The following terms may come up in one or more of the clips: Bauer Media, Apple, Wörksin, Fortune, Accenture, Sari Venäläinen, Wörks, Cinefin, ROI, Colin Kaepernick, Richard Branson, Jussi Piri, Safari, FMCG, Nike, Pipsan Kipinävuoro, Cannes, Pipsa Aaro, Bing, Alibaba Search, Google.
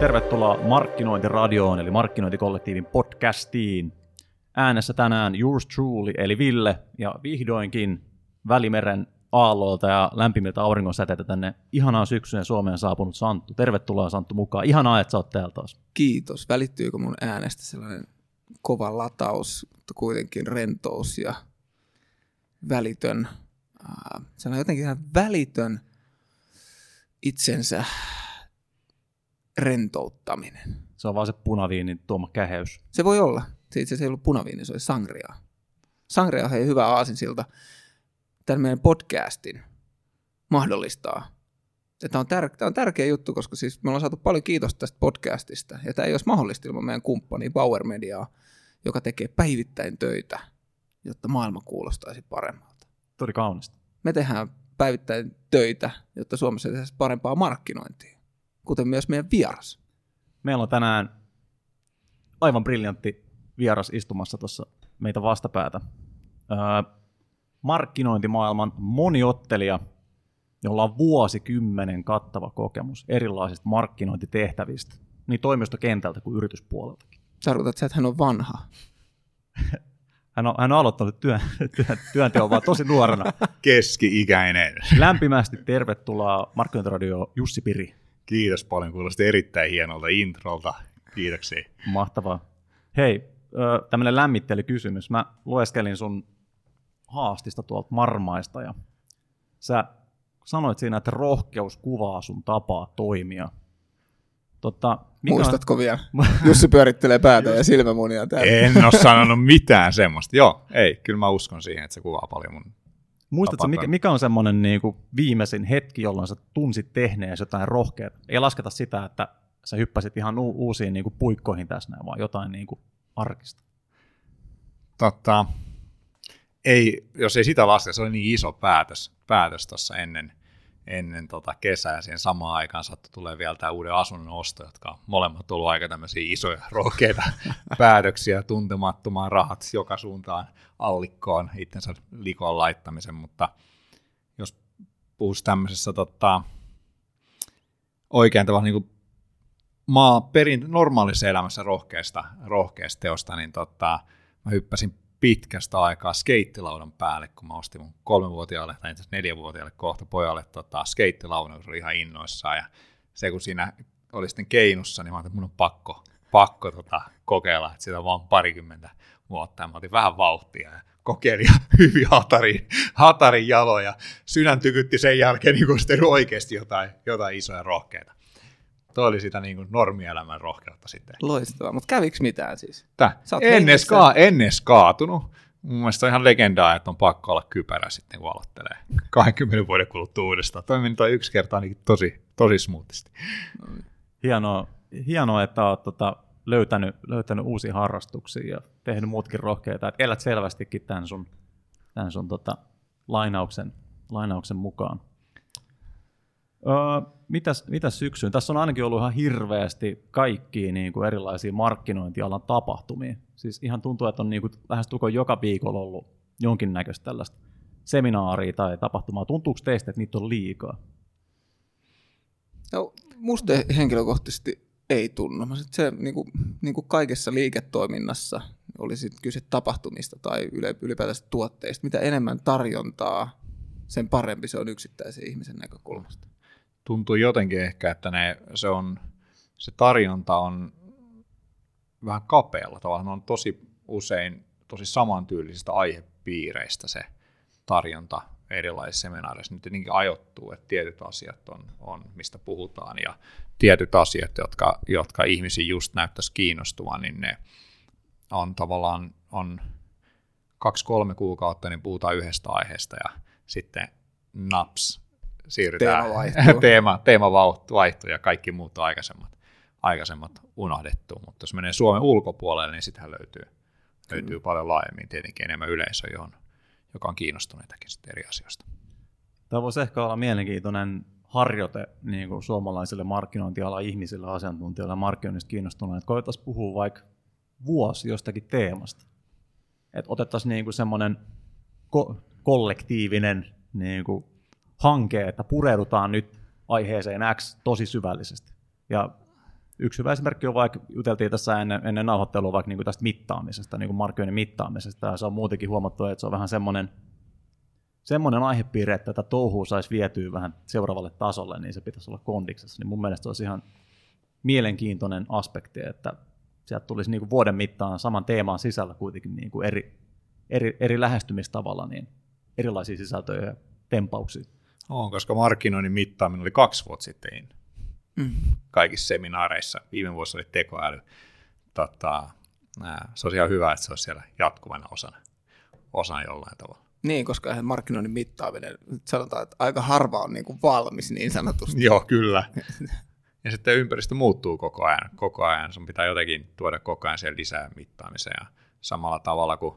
tervetuloa Markkinointiradioon, eli Markkinointikollektiivin podcastiin. Äänessä tänään yours truly, eli Ville, ja vihdoinkin Välimeren aallolta ja lämpimiltä auringonsäteitä tänne ihanaan syksyyn Suomeen saapunut Santtu. Tervetuloa Santtu mukaan. Ihanaa, että sä oot täällä taas. Kiitos. Välittyykö mun äänestä sellainen kova lataus, mutta kuitenkin rentous ja välitön, sellainen jotenkin ihan välitön itsensä rentouttaminen. Se on vaan se punaviinin tuoma käheys. Se voi olla. Se itse asiassa ei ollut punaviini, se oli sangriaa. Sangria on hyvä aasinsilta. Tämän meidän podcastin mahdollistaa. Tämä on tärkeä juttu, koska siis me ollaan saatu paljon kiitosta tästä podcastista. Ja tämä ei olisi mahdollista ilman meidän kumppania Bauer Mediaa, joka tekee päivittäin töitä, jotta maailma kuulostaisi paremmalta. Tuli kaunista. Me tehdään päivittäin töitä, jotta Suomessa tehdään parempaa markkinointia, kuten myös meidän vieras. Meillä on tänään aivan briljantti vieras istumassa tuossa meitä vastapäätä. Markkinointimaailman moniottelija, jolla on vuosikymmenen kattava kokemus erilaisista markkinointitehtävistä, niin toimistokentältä kuin yrityspuoleltakin. Tarkoitatko sä, että hän on vanha? Hän on aloittanut työnteon vaan tosi nuorena. Keski-ikäinen. Lämpimästi tervetuloa Markkinointiradio Jussi Piri. Kiitos paljon, kuulosti erittäin hienolta introlta. Kiitoksia. Mahtavaa. Hei, tämmöinen lämmittelykysymys. Mä lueskelin sun haastista tuolta Marmaista ja sä sanoit siinä, että rohkeus kuvaa sun tapaa toimia. Muistatko vielä? Jussi pyörittelee päätä ja silmämunia täällä. En ole sanonut mitään semmoista. Joo, ei. Kyllä mä uskon siihen, että se kuvaa paljon mun. Muistatko, mikä on semmoinen niinku viimeisin hetki, jolloin sä tunsit tehneesi jotain rohkeaa? Ei lasketa sitä, että sä hyppäsit ihan uusiin niinku puikkoihin tässä näin, vaan jotain niinku arkista. Ei, jos ei sitä lasketa, se oli niin iso päätös tuossa ennen kesää. Siihen samaan aikaan sattui tulee vielä tämä uuden asunnon osto, jotka on molemmat ollut aika tämmöisiä isoja rohkeita päätöksiä, tuntemattomaan rahat joka suuntaan allikkoon itsensä likoon laittamisen, mutta jos puhuisi tämmöisessä oikein tavalla niin normaalisessa elämässä rohkeasta teosta, niin mä hyppäsin pitkästä aikaa skeittilaudan päälle, kun mä ostin mun 3-vuotiaalle tai itse asiassa 4-vuotiaalle kohta pojalle skeittilaudan, kun oli ihan innoissaan. Ja se kun siinä oli sitten keinussa, niin mä ajattelin, että mun on pakko kokeilla, että sitä on vaan 20 vuotta. Ja mä otin vähän vauhtia ja kokeilin hyvin hatarin jaloja. Sydän tykytti sen jälkeen niin sitten oikeasti jotain isoja rohkeita. Toi oli sitä niin kuin normielämän rohkeutta sitten. Loistavaa, mutta käviks mitään siis? En edes kaatunut. Mun mielestä on ihan legendaa, että on pakko olla kypärä sitten, kun aloittelee 20 vuoden kuluttua uudestaan. Toi meni toi yksi kertaa niin tosi smoothisti. Hienoa, että olet löytänyt uusia harrastuksia ja tehnyt muutkin rohkeita. Et elät selvästikin tämän sun lainauksen mukaan. Mitäs syksyyn? Tässä on ainakin ollut ihan hirveästi kaikkia niin kuin erilaisia markkinointialan tapahtumia. Siis ihan tuntuu, että on niin kuin lähestulkoon joka viikolla ollut jonkinnäköistä tällaista seminaaria tai tapahtumaa. Tuntuuko teistä, että niitä on liikaa? No, musta henkilökohtaisesti ei tunnu. Se niin kuin kaikessa liiketoiminnassa, oli sitten kyse tapahtumista tai ylipäätään tuotteista, mitä enemmän tarjontaa, sen parempi se on yksittäisen ihmisen näkökulmasta. Tuntuu jotenkin ehkä, että se tarjonta on vähän kapealla tavallaan. On tosi usein tosi samantyylisistä aihepiireistä se tarjonta erilaisissa seminaareissa. Nyt tietenkin ajoittuu, että tietyt asiat on mistä puhutaan ja tietyt asiat, jotka ihmisiä just näyttäisi kiinnostuvan, niin ne on tavallaan 2-3 kuukautta, niin puhutaan yhdestä aiheesta ja sitten naps. Siirrytään. Teema vaihtuu ja kaikki muut on aikaisemmat unohdettu, mutta jos menee Suomen ulkopuolelle, niin sitähän löytyy paljon laajemmin tietenkin enemmän yleisö, joka on kiinnostuneitakin eri asioista. Tämä voisi ehkä olla mielenkiintoinen harjoite niin kuin suomalaisille markkinointialan ihmisille, asiantuntijoille ja markkinoinnista kiinnostuneille, että koettaisiin puhua vaikka vuosi jostakin teemasta. Että otettaisiin niin kuin semmoinen kollektiivinen niin kuin hanke, että pureudutaan nyt aiheeseen X tosi syvällisesti. Ja Yksi hyvä esimerkki on vaikka, juteltiin tässä ennen nauhoittelua vaikka niin kuin tästä mittaamisesta, niin kuin markkinoinnin mittaamisesta, ja se on muutenkin huomattu, että se on vähän semmoinen aihepiiri, että tätä touhua saisi vietyä vähän seuraavalle tasolle, niin se pitäisi olla kondiksessa. Niin mun mielestä se olisi ihan mielenkiintoinen aspekti, että sieltä tulisi niin kuin vuoden mittaan saman teeman sisällä kuitenkin niin kuin eri lähestymistavalla niin erilaisia sisältöjä ja tempauksia. On, koska markkinoinnin mittaaminen oli 2 vuotta sitten kaikissa seminaareissa. Viime vuosi oli tekoäly. Se olisi ihan hyvä, että se olisi siellä jatkuvana osana jollain tavalla. Niin, koska eihän markkinoinnin mittaaminen, sanotaan, että aika harva on niin kuin valmis niin sanotusti. Joo, kyllä. Ja sitten ympäristö muuttuu koko ajan. Sun pitää jotenkin tuoda koko ajan siihen lisää mittaamiseen. Ja samalla tavalla kuin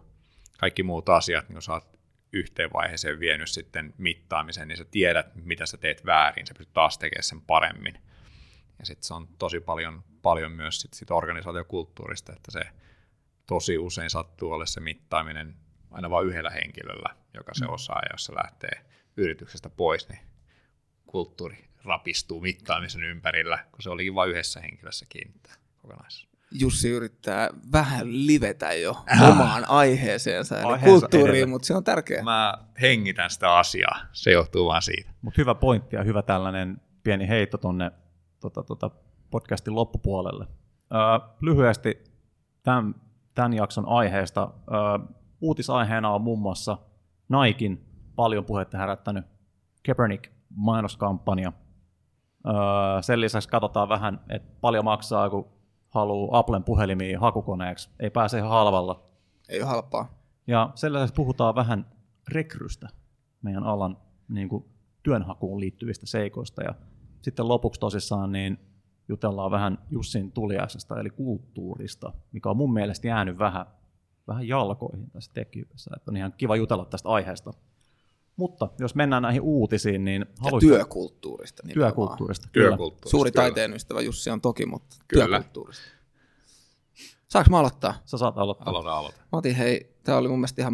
kaikki muut asiat, niin kun sä oot yhteen vaiheeseen vienyt sitten mittaamiseen, niin sä tiedät, mitä sä teet väärin. Sä pystyt taas tekemään sen paremmin. Ja sitten se on tosi paljon myös sit organisaatiokulttuurista, että se tosi usein sattuu olla se mittaaminen aina vain yhdellä henkilöllä, joka se osaa, ja jos se lähtee yrityksestä pois, niin kulttuuri rapistuu mittaamisen ympärillä, kun se olikin vain yhdessä henkilössä kiinnittää kokonaisuus. Jussi yrittää vähän livetä jo omaan aiheeseensa ja kulttuuriin, edellä. Mutta se on tärkeää. Mä hengitän sitä asiaa, se johtuu vaan siitä. Mut hyvä pointti ja hyvä tällainen pieni heitto tuonne podcastin loppupuolelle. Lyhyesti tämän jakson aiheesta. Uutisaiheena on muun muassa Niken paljon puhetta herättänyt Kaepernick-mainoskampanja. Sen lisäksi katsotaan vähän, että paljon maksaa, kun haluaa Applen puhelimia hakukoneeksi. Ei pääse ihan halvalla. Ei ole halpaa. Ja sen lisäksi puhutaan vähän rekrystä, meidän alan niin kuin työnhakuun liittyvistä seikoista. Ja sitten lopuksi tosissaan niin jutellaan vähän Jussin tuliaisesta eli kulttuurista, mikä on mun mielestä jäänyt vähän jalkoihin tässä tekijössä. On ihan kiva jutella tästä aiheesta. Mutta jos mennään näihin uutisiin, niin haluaisin... Työkulttuurista. Suuri taiteen ystävä Jussi on toki, mutta kyllä. Työkulttuurista. Saanko mä aloittaa? Sä saat aloittaa. Aloita. Mati, hei, tämä oli mun mielestä ihan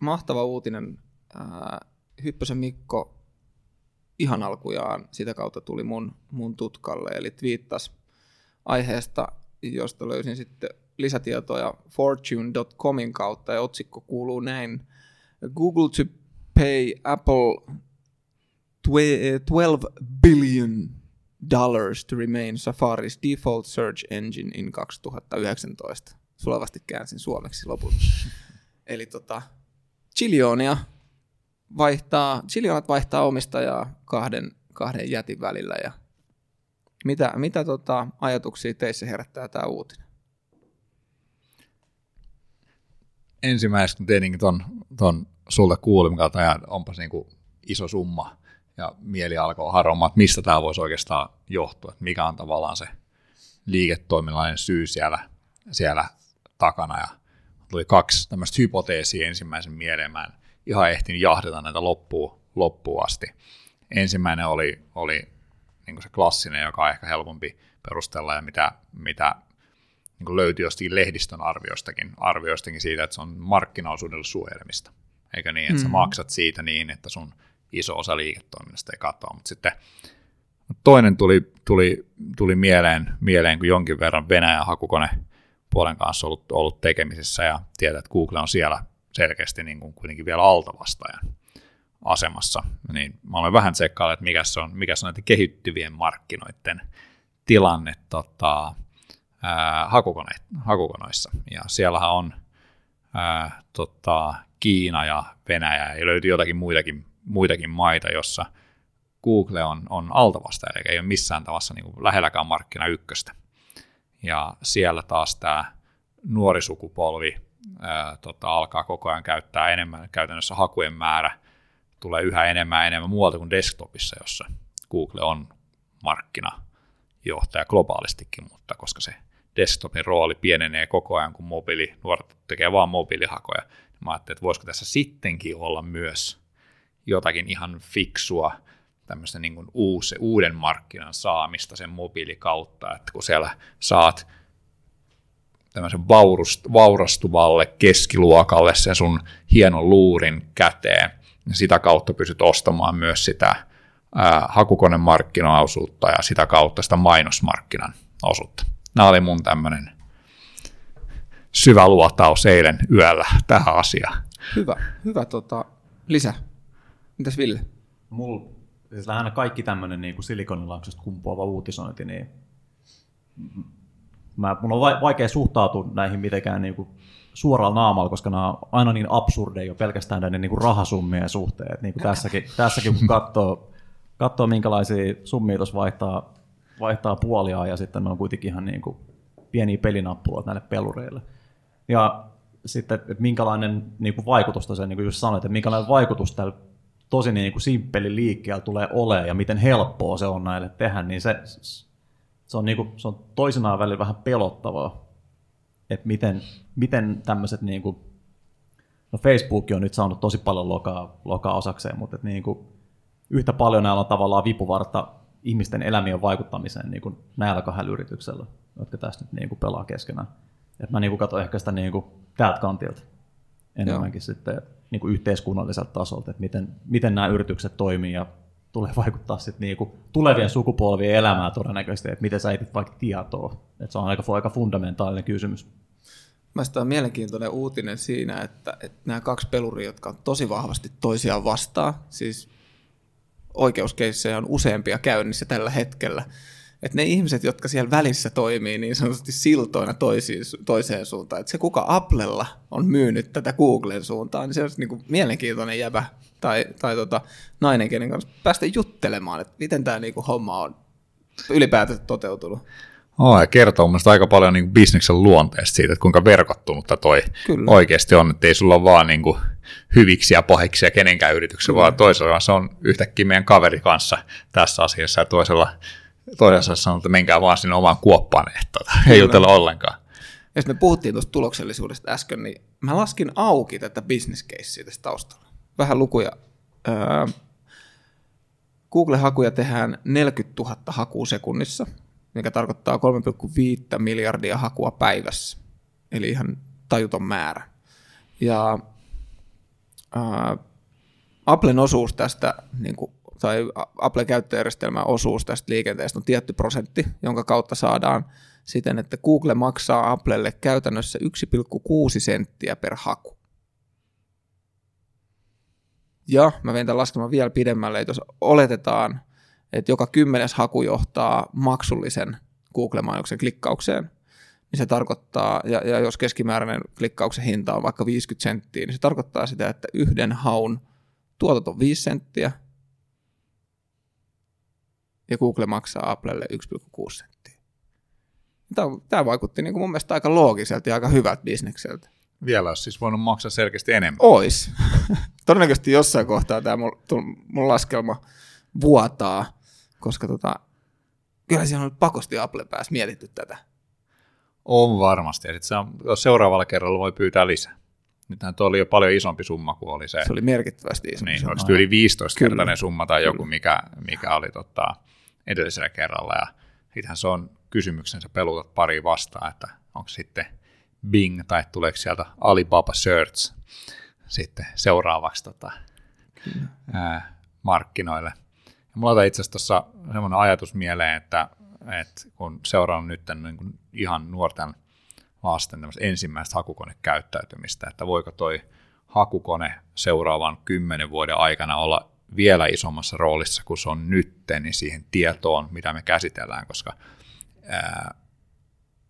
mahtava uutinen. Hyppösen Mikko ihan alkujaan sitä kautta tuli mun tutkalle, eli twiittasi aiheesta, josta löysin sitten lisätietoja fortune.comin kautta, ja otsikko kuuluu näin: Google to pay Apple $12 billion to remain Safari's default search engine in 2019. Sulavasti käänsin suomeksi lopun. Eli Chilionat vaihtaa omistajaa kahden jätin välillä, ja mitä ajatuksia teissä herättää tämä uutinen? Ensimmäiseksi kun tietenkin ton sulta kuulin, että onpas niin kuin iso summa, ja mieli alkoi haromaan, että mistä tämä voisi oikeastaan johtua, että mikä on tavallaan se liiketoiminnallinen syy siellä takana. Ja tuli 2 tämmöistä hypoteesia ensimmäisen mieleen. Mä en ihan ehtinyt jahdata näitä loppuun asti. Ensimmäinen oli niin kuin se klassinen, joka on ehkä helpompi perustella, ja mitä niin löytyy jostakin lehdistön arvioistakin siitä, että se on markkinaosuudella suojelmista. Eikä niin, että sä maksat siitä niin, että sun iso osa liiketoiminnasta ei katoa. Mutta sitten toinen tuli mieleen, kun jonkin verran Venäjän hakukonepuolen kanssa ollut tekemisissä, ja tiedät, että Google on siellä selkeästi niin kuin kuitenkin vielä altavastajan asemassa. Niin mä olen vähän tsekkailla, että mikä se on näiden kehittyvien markkinoiden tilanne hakukoneissa. Ja siellähän on Kiina ja Venäjä, ja löytyy jotakin muitakin maita, jossa Google on altavastaja, eli ei ole missään tavassa niin kuin lähelläkään markkina ykköstä. Ja siellä taas tämä nuori sukupolvi alkaa koko ajan käyttää enemmän, käytännössä hakujen määrä tulee yhä enemmän muualta kuin desktopissa, jossa Google on markkinajohtaja globaalistikin, mutta koska se desktopin rooli pienenee koko ajan, kun nuoret tekee vaan mobiilihakoja. Mä ajattelin, että voisiko tässä sittenkin olla myös jotakin ihan fiksua tämmöistä niin kuin uuden markkinan saamista sen mobiilikautta, että kun siellä saat tämmöisen vaurastuvalle keskiluokalle sen sun hienon luurin käteen, ja sitä kautta pystyt ostamaan myös sitä hakukonemarkkinaosuutta ja sitä kautta sitä mainosmarkkinan osuutta. Nämä oli mun tämmöinen syvä luotaus eilen yöllä tähän asiaan. Hyvä lisä. Mitäs Ville? Mulla siis lähinnä kaikki tämmöinen niin Silikonilauksesta kumpuava uutisointi, niin mun on vaikea suhtautua näihin mitenkään niin kuin suoraan naamalla, koska nämä on aina niin absurdeja jo pelkästään näiden niin kuin rahasummien suhteen. Niin kuin tässäkin kun katsoo minkälaisia summia tuossa vaihtaa puoliaan, ja sitten ne on kuitenkin ihan niin kuin pieniä pelinappuloita näille pelureille. Ja sitten, että minkälainen niin kuin vaikutusta se, niin kuin just sanoit, että minkälainen vaikutus tällä tosi niin kuin simppeli liikkeellä tulee olemaan ja miten helppoa se on näille tehdä, niin se on toisenaan välillä vähän pelottavaa, että miten tämmöiset, niin kuin, no Facebook on nyt saanut tosi paljon lokaa osakseen, mutta että niin kuin, yhtä paljon näillä on tavallaan vipuvartta ihmisten elämien vaikuttamiseen niin kuin näillä kahdella yrityksellä, jotka tässä nyt niin kuin pelaa keskenään. Et mä niin kuin katson ehkä sitä niin kuin täältä kantilta enemmänkin sitten niin kuin yhteiskunnalliselta tasolta, että miten nämä yritykset toimii ja tulee vaikuttaa sitten niin kuin tulevien sukupolvien elämää todennäköisesti, että miten sä äitit vaikka tietoa. Et se on aika fundamentaalinen kysymys. Mielestäni tämä on mielenkiintoinen uutinen siinä, että nämä kaksi peluria, jotka on tosi vahvasti toisiaan vastaan, siis oikeuskeissejä on useampia käynnissä tällä hetkellä, että ne ihmiset, jotka siellä välissä toimii niin sanotusti siltoina toiseen suuntaan, että se kuka Applella on myynyt tätä Googlen suuntaan, niin se on niin mielenkiintoinen jäbä tai nainen, kenen kanssa päästä juttelemaan, että miten tämä niin homma on ylipäätään toteutunut. Ja kertoo mun aika paljon niin bisneksen luonteesta siitä, että kuinka verkottunutta toi oikeasti on, että ei sulla ole vaan niin hyviksi ja pahiksi ja kenenkään yrityksen, vaan toisella se on yhtäkkiä meidän kaveri kanssa tässä asiassa ja toisella sanotaan, että menkää vaan sinne omaan kuoppaan, että ei jutella ollenkaan. Jos me puhuttiin tuosta tuloksellisuudesta äsken, niin mä laskin auki tätä business casea tästä taustalla. Vähän lukuja. Google-hakuja tehdään 40 000 hakua sekunnissa, mikä tarkoittaa 3,5 miljardia hakua päivässä. Eli ihan tajuton määrä. Ja Applen osuus tästä, niin kuin, tai Applen käyttöjärjestelmän osuus tästä liikenteestä on tietty prosentti, jonka kautta saadaan siten, että Google maksaa Applelle käytännössä 1,6 senttiä per haku. Ja mä vein tämän laskelman vielä pidemmälle, että jos oletetaan, että joka 10. haku johtaa maksullisen Google-mainoksen klikkaukseen, niin se tarkoittaa, ja jos keskimääräinen klikkauksen hinta on vaikka 50 senttiä, niin se tarkoittaa sitä, että yhden haun tuotot on 5 senttiä, ja Google maksaa Applelle 1,6 senttiä. Tämä vaikutti niin kuin mun mielestä aika loogiselta ja aika hyvältä bisnekseltä. Vielä olisi siis voinut maksaa selkeästi enemmän. Ois. Todennäköisesti jossain kohtaa tämä mun laskelma vuotaa, koska kyllä siinä on pakosti Apple päässä mietitty tätä. On varmasti, ja sitten seuraavalla kerralla voi pyytää lisää. Nythän tuo oli jo paljon isompi summa kuin oli se. Se oli merkittävästi isompi summa. Oliko yli 15-kertainen summa tai joku, mikä oli edellisellä kerralla. Ja sittenhän se on kysymyksensä pelutat pari vastaan, että onko sitten Bing tai tuleeko sieltä Alibaba Search sitten seuraavaksi markkinoille. Ja mulla on itse asiassa tuossa semmoinen ajatus mieleen, että kun seuraan nyt niin ihan nuorten lasten ensimmäistä hakukonekäyttäytymistä, että voiko toi hakukone seuraavan 10 vuoden aikana olla vielä isommassa roolissa kuin se on nytten, niin siihen tietoon, mitä me käsitellään, koska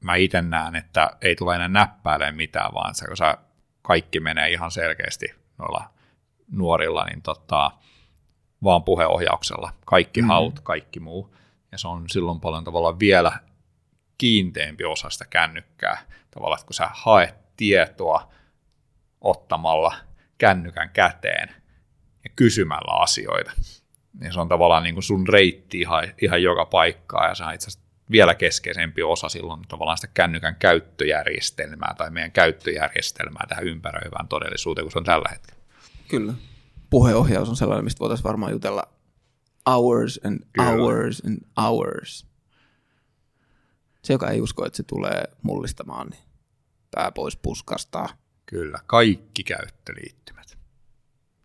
mä itse näen, että ei tule enää näppäilemään mitään, vaan se, kun kaikki menee ihan selkeästi noilla nuorilla, niin vaan puheohjauksella, kaikki haut, kaikki muu, ja se on silloin paljon tavallaan vielä kiinteämpi osa sitä kännykkää, tavallaan, että kun sä haet tietoa ottamalla kännykän käteen ja kysymällä asioita, niin se on tavallaan niin kuin sun reitti ihan joka paikkaa, ja se on itse asiassa vielä keskeisempi osa silloin tavallaan sitä kännykän käyttöjärjestelmää tai meidän käyttöjärjestelmää tähän ympäröivään todellisuuteen, kun se on tällä hetkellä. Kyllä. Puheohjaus on sellainen, mistä voitaisiin varmaan jutella hours and hours and hours. Se, joka ei usko, että se tulee mullistamaan, niin pää pois puskasta. Kyllä, kaikki käyttöliittymät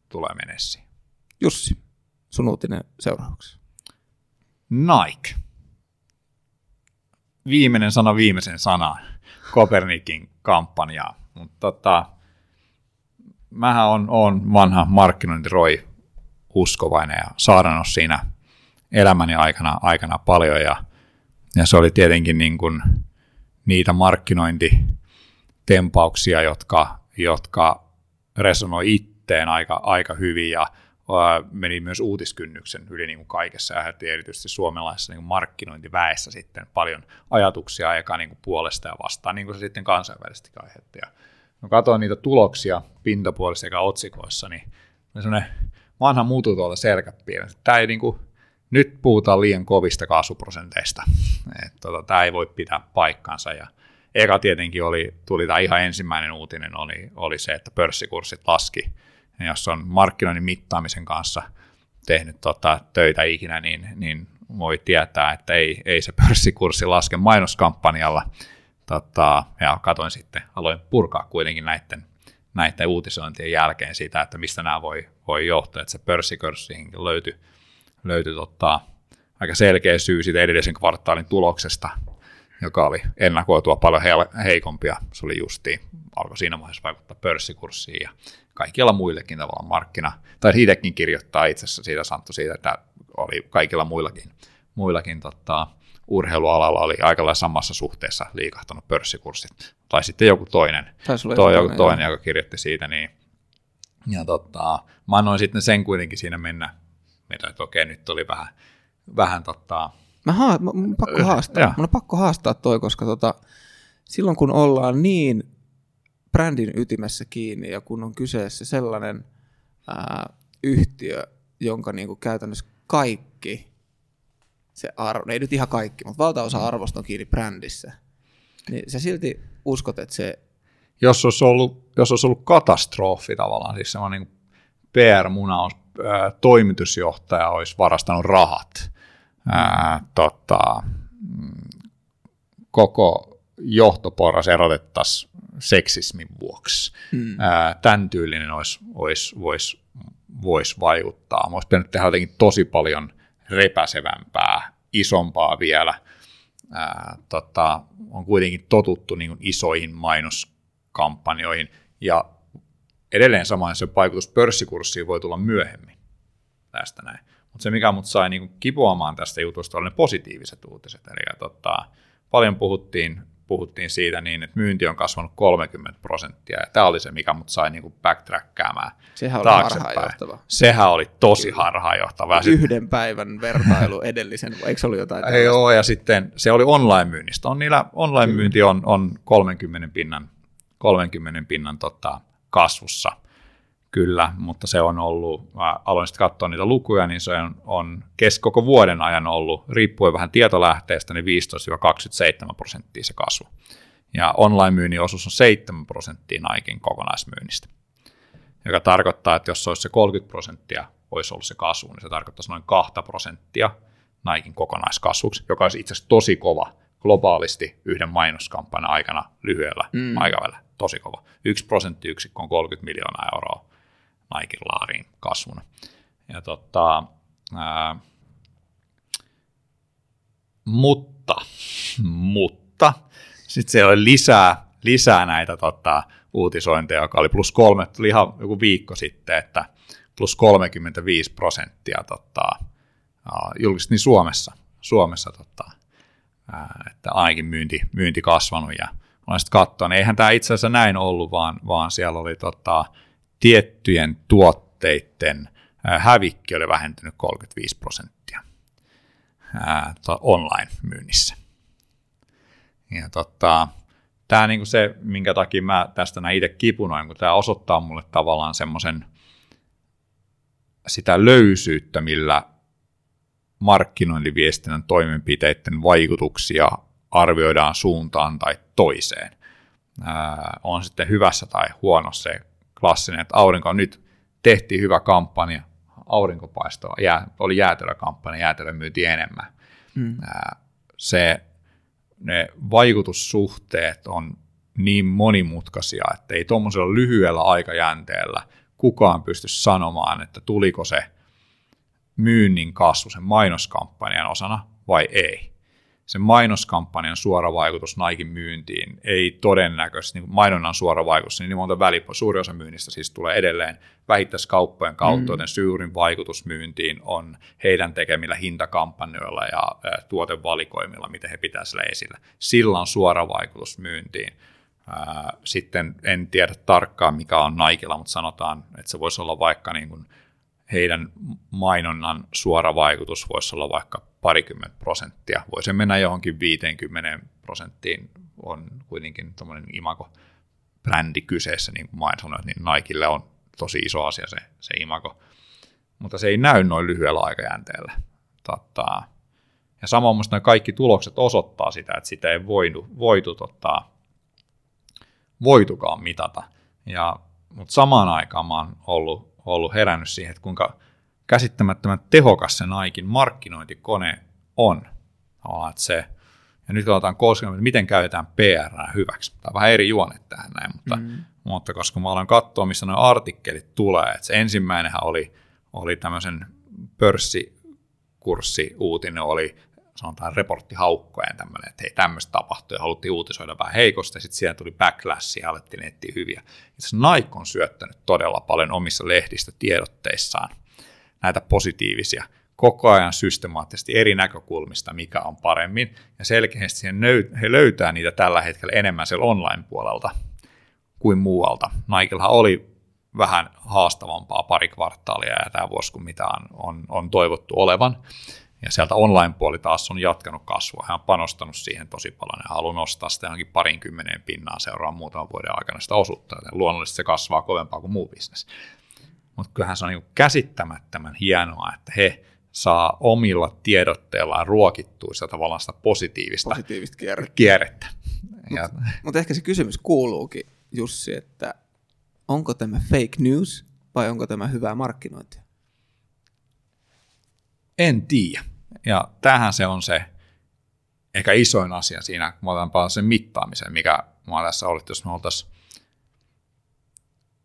tulee menessiin. Jussi, sun uutinen seuraavaksi. Nike. viimeinen sana viimeisen sanaan Kopernikin kampanjaa. Mutta mähän on vanha markkinointiroi uskovainen ja saarannut siinä elämäni aikana paljon ja se oli tietenkin niin kuin niitä markkinointitempauksia, jotka resonoi itteen aika hyvin ja meni myös uutiskynnyksen yli niin kuin kaikessa ja erityisesti suomalaisessa niin kuin markkinointiväessä sitten paljon ajatuksia eka niin kuin puolesta ja vastaan, niin kuin se sitten kansainvälisesti aiheutti. No, katsoin niitä tuloksia pintapuolissa sekä otsikoissa, niin semmoinen vanha mutu tuolta selkäpiirä. Tämä ei niin kuin, nyt puhutaan liian kovista kasvuprosenteista. Tämä ei voi pitää paikkansa. Ja eka tietenkin tuli tämä ihan ensimmäinen uutinen, oli se, että pörssikurssit laski. Ja jos on markkinoinnin mittaamisen kanssa tehnyt töitä ikinä, niin voi tietää, että ei se pörssikurssi laske mainoskampanjalla. Ja katsoin sitten, aloin purkaa kuitenkin näiden uutisointien jälkeen sitä, että mistä nämä voi johtaa. Että se pörssikurssiin löytyi aika selkeä syy siitä edellisen kvartaalin tuloksesta, joka oli ennakoitua paljon heikompia. Se oli justiin, alkoi siinä vaiheessa vaikuttaa pörssikurssiin ja kaikilla muillekin tavallaan tai siitäkin kirjoittaa itse asiassa siitä Santtu siitä, että oli kaikilla muillakin urheilualalla oli aika lailla samassa suhteessa liikahtanut pörssikurssit. Tai sitten joku toinen, joka kirjoitti siitä. Niin. Ja mä annoin sitten sen kuitenkin siinä mennä. Meillä okei, nyt oli vähän Mun on pakko haastaa toi, koska silloin kun ollaan niin brändin ytimessä kiinni ja kun on kyseessä sellainen yhtiö, jonka niinku käytännössä kaikki se arvo, ei nyt ihan kaikki, mutta valtaosa arvosta on kiinni brändissä, niin sä silti uskot, että se... Jos olisi ollut katastrofi tavallaan, siis semmoinen niin PR-muna on toimitusjohtaja olisi varastanut rahat. Koko johtoporras erotettaisiin seksismin vuoksi. Tämän tyylinen voisi vaikuttaa. Olisi pitänyt tehdä jotenkin tosi paljon repäsevämpää, isompaa vielä. On kuitenkin totuttu niin kuin isoihin mainoskampanjoihin ja edelleen samaan se vaikutus pörssikurssiin voi tulla myöhemmin tästä näin. Mutta se, mikä mut sai niinku kipuamaan tästä jutusta, oli ne positiiviset uutiset. Eli paljon puhuttiin siitä niin, että myynti on kasvanut 30%. Ja tämä oli se, mikä mut sai niinku backtrackkäämään taaksepäin. Sehän oli tosi harhaanjohtava. Yhden päivän vertailu edellisen, eikö se ollut jotain tällaista? Joo, ja sitten se oli online-myynnistä. Online-myynti on 30 pinnan kasvussa, kyllä, mutta se on ollut, aloin sitten katsoa niitä lukuja, niin se on koko vuoden ajan ollut, riippuen vähän tietolähteestä, niin 15-27% se kasvu. Ja online-myynnin osuus on 7% Niken kokonaismyynnistä, joka tarkoittaa, että jos se olisi se 30% olisi ollut se kasvu, niin se tarkoittaisi noin 2% Niken kokonaiskasvuksi, joka olisi itse asiassa tosi kova globaalisti yhden mainoskampanjan aikana lyhyellä aikavälillä. Tosi kova. 1% on 30 miljoonaa euroa Niken laariin kasvuna. Ja mutta sitten siellä oli lisää näitä uutisointeja, joka oli +3, tuli ihan joku viikko sitten, että +35% julkisesti niin Suomessa että ainakin myynti kasvanut ja olen sitten katsoin, eihän tämä itse asiassa näin ollut, vaan siellä oli tiettyjen tuotteiden hävikki oli vähentynyt 35% online-myynnissä. Ja tämä on niinku se, minkä takia mä tästä näin itse kipunoin, kun tämä osoittaa mulle tavallaan semmoisen sitä löysyyttä, millä markkinointiviestinnän toimenpiteiden vaikutuksia arvioidaan suuntaan tai toiseen. On sitten hyvässä tai huonossa se klassinen, että aurinko nyt tehtiin hyvä kampanja, aurinko paistoi, oli jäätelökampanja, jäätelö myyti enemmän. Ne vaikutussuhteet on niin monimutkaisia, että ei tuommoisella lyhyellä aikajänteellä kukaan pysty sanomaan, että tuliko se myynnin kasvu sen mainoskampanjan osana vai ei. sen mainoskampanjan suora vaikutus Niken myyntiin ei todennäköisesti, niin mainonnan suora vaikutus, niin monta suuri osa myynnistä siis tulee edelleen vähittäiskauppojen kautta, joten suurin vaikutus myyntiin on heidän tekemillä hintakampanjoilla ja tuotevalikoimilla, mitä he pitää sillä esillä. Sillä on suora vaikutus myyntiin. Sitten en tiedä tarkkaan, mikä on Nikella, mutta sanotaan, että se voisi olla vaikka niin kuin heidän mainonnan suora vaikutus voisi olla vaikka 20%. Voi se mennä johonkin 50%, on kuitenkin tuommoinen imago-brändi kyseessä, niin kuin main sanoin, niin Nikelle on tosi iso asia se imago. Mutta se ei näy noin lyhyellä aikajänteellä. Ja samoin minusta nämä kaikki tulokset osoittaa sitä, että sitä ei voitukaan mitata. Mutta samaan aikaan mä oon ollut herännyt siihen, että kuinka käsittämättömän tehokas se Niken markkinointikone on. Ja nyt otetaan koskaan, että miten käytetään PR hyväksi. Tämä on vähän eri juonet tähän näin, mutta koska mä aloin katsoa, missä nuo artikkelit tulee. Että se ensimmäinenhän oli tämmöisen pörssikurssiuutinen, oli sanotaan reporttihaukkojen tämmöinen, että hei, tämmöistä tapahtui ja haluttiin uutisoida vähän heikosta, ja sitten siellä tuli backlash ja alettiin etsiä hyviä. Nike on syöttänyt todella paljon omissa lehdistötiedotteissaan näitä positiivisia, koko ajan systemaattisesti eri näkökulmista, mikä on paremmin, ja selkeästi he löytää niitä tällä hetkellä enemmän siellä online-puolelta kuin muualta. Nikellahan oli vähän haastavampaa pari kvartaalia ja tämä vuosi, kun mitä on toivottu olevan. Ja sieltä online-puoli taas on jatkanut kasvua. Hän on panostanut siihen tosi paljon ja haluaa nostaa sitä johonkin 20% seuraan muutaman vuoden aikana sitä osuutta. Joten luonnollisesti se kasvaa kovempaa kuin muu bisnes. Mutta kyllähän se on niin käsittämättömän hienoa, että he saa omilla tiedotteillaan ruokittua sitä tavallaan sitä positiivista kierrettä. Mutta ehkä se kysymys kuuluukin, Jussi, että onko tämä fake news vai onko tämä hyvää markkinointia? En tiedä. Ja tämähän se on se ehkä isoin asia siinä, kun mä otan paljon sen mittaamisen, mikä mä tässä ollut, jos me oltaisiin.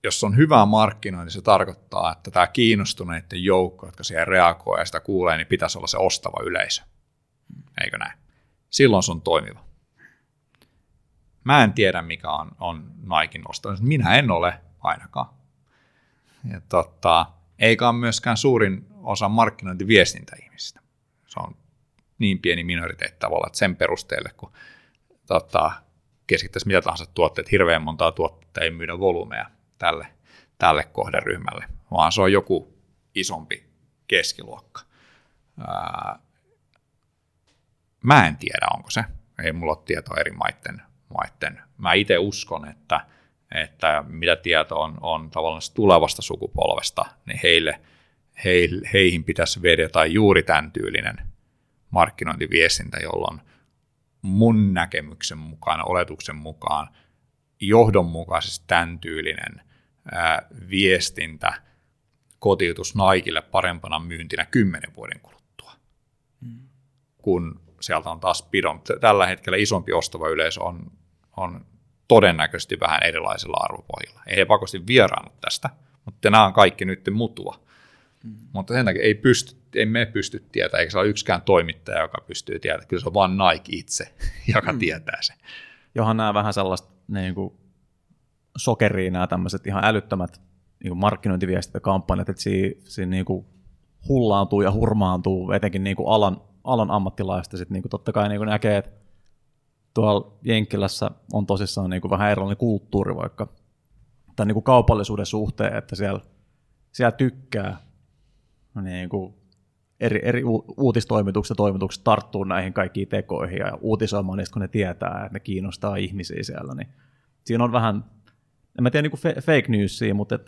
Jos on hyvää markkinointi, niin se tarkoittaa, että tämä kiinnostuneiden joukko, jotka siihen reagoi ja sitä kuulee, niin pitäisi olla se ostava yleisö. Eikö näin? Silloin se on toimiva. Mä en tiedä, mikä on Niken ostava. Minä en ole ainakaan. Ja eikä ole myöskään suurin osa markkinointiviestintäihmisistä. Se on niin pieni minoriteetti tavallaan, että sen perusteelle, kun keskittäisiin mitä tahansa tuotteet, hirveän montaa tuotteita ei myydä volyymeja tälle kohderyhmälle, vaan se on joku isompi keskiluokka. Mä en tiedä, onko se. Ei mulla ole tietoa eri maitten. Mä itse uskon, että mitä tietoa on tavallaan tulevasta sukupolvesta, niin heihin pitäisi vedetä juuri tämän tyylinen markkinointiviestintä, jolloin mun näkemyksen mukaan, oletuksen mukaan, johdonmukaisesti tämän tyylinen viestintä kotiutus Nikelle parempana myyntinä 10 vuoden kuluttua, kun sieltä on taas tällä hetkellä isompi ostava yleisö on todennäköisesti vähän erilaisilla arvopohjilla. Ei he pakosti vieraannut tästä, mutta nämä on kaikki nyt mutua. Mutta sen takia emme pysty tietämään, eikä se ole yksikään toimittaja, joka pystyy tietämään. Kyllä se on vain Nike itse, joka tietää sen. Johan nämä vähän sellaista niin kuin sokeria, nämä tämmöiset ihan älyttömät niin markkinointiviestintäkampanjat, että siinä niin kuin hullaantuu ja hurmaantuu etenkin niin kuin alan ammattilaista. Sitten niin kuin totta kai niin kuin näkee, että tuolla Jenkkilässä on tosissaan niin kuin vähän erilainen kulttuuri vaikka tämän niin kuin kaupallisuuden suhteen, että siellä tykkää niin kuin eri uutistoimitukset ja toimitukset tarttuu näihin kaikkiin tekoihin ja uutisoimaan niistä, kun ne tietää, että ne kiinnostaa ihmisiä siellä. Niin siinä on vähän, en mä tiedä niin kuin fake newsia, mutta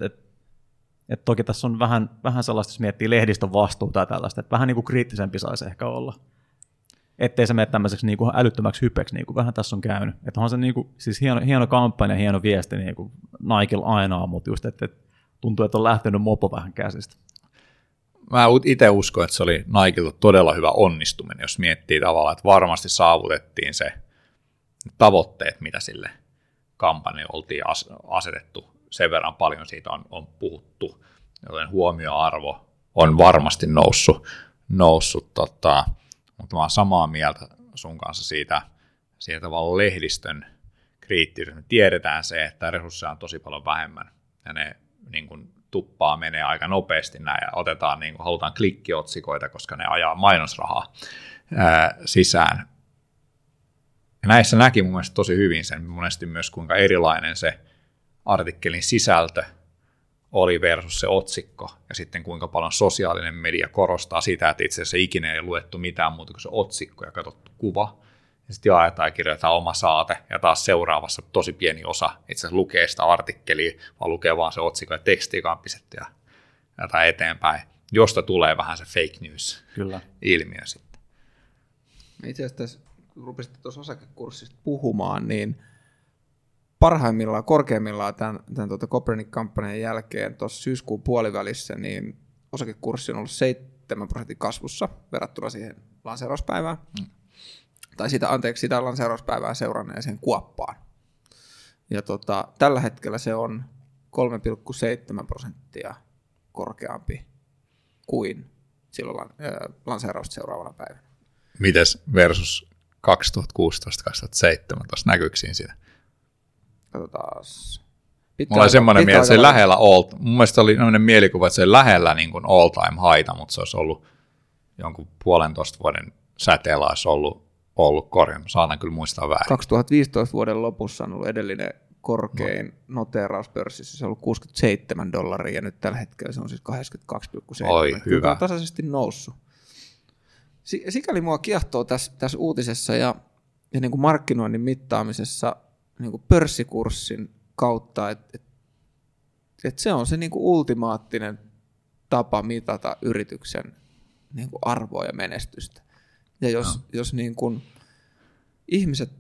et toki tässä on vähän sellaista, jos miettii lehdistön vastuuta ja tällaista, että vähän niin kuin kriittisempi saisi ehkä olla. Ettei se mene tämmöiseksi niin kuin älyttömäksi hypeksi, niin kuin vähän tässä on käynyt. Että onhan se niin kuin, siis hieno kampanja, hieno viesti niin kuin Nikella aina, mutta just, että tuntuu, että on lähtenyt mopo vähän käsistä. Mä itse uskon, että se oli Nikelta todella hyvä onnistuminen, jos miettii tavallaan, että varmasti saavutettiin se tavoitteet, mitä sille kampanjalle oltiin asetettu. Sen verran paljon siitä on puhuttu, joten huomioarvo on varmasti noussut. Mutta mä oon samaa mieltä sun kanssa siitä tavalla lehdistön kriittisyys. Me tiedetään se, että resursseja on tosi paljon vähemmän ja ne niin kun tuppaa menee aika nopeasti näin ja otetaan, niin kun halutaan klikkiotsikoita, koska ne ajaa mainosrahaa sisään. Ja näissä näki mun mielestä tosi hyvin sen monesti myös, kuinka erilainen se artikkelin sisältö oli versus se otsikko, ja sitten kuinka paljon sosiaalinen media korostaa sitä, että itse asiassa ikinä ei luettu mitään muuta kuin se otsikko ja katsottu kuva, ja sitten jaetaan ja kirjoitetaan oma saate, ja taas seuraavassa tosi pieni osa itse asiassa lukee sitä artikkelia, vaan lukee vaan se otsikko ja teksti, joka on pistetty ja eteenpäin, josta tulee vähän se fake news-ilmiö sitten. Itse asiassa kun rupesitte tuossa osakekurssista puhumaan, niin parhaimmillaan, korkeimmillaan tämän Copernic-kampanjan jälkeen tuossa syyskuun puolivälissä niin osakekurssi on ollut 7% kasvussa verrattuna siihen lanseerauspäivään. Tai sitä lanseerauspäivää seuranneeseen kuoppaan. Ja tällä hetkellä se on 3.7% korkeampi kuin silloin lanseerausta seuraavana päivänä. Mites versus 2016-2017, näkyykö siinä sitä? Mulla oli semmoinen mieltä, että se ei lähellä mun mielestä oli sellainen mielikuva, että se ei lähellä niin kuin all time highta, mutta se olisi ollut jonkun 1,5 vuoden säteellä olisi ollut korkeampi. Saatan kyllä muistaa väärin. 2015 vuoden lopussa on ollut edellinen korkein noteeraus pörssissä. Se on ollut $67 ja nyt tällä hetkellä se on siis 82,7. Oi, hyvä. On tasaisesti noussut. Sikäli mua kiehtoo tässä uutisessa ja niin kuin markkinoinnin mittaamisessa niin kuin pörssikurssin kautta, että se on se niin kuin ultimaattinen tapa mitata yrityksen niin kuin arvoa ja menestystä. Ja jos niin kuin ihmiset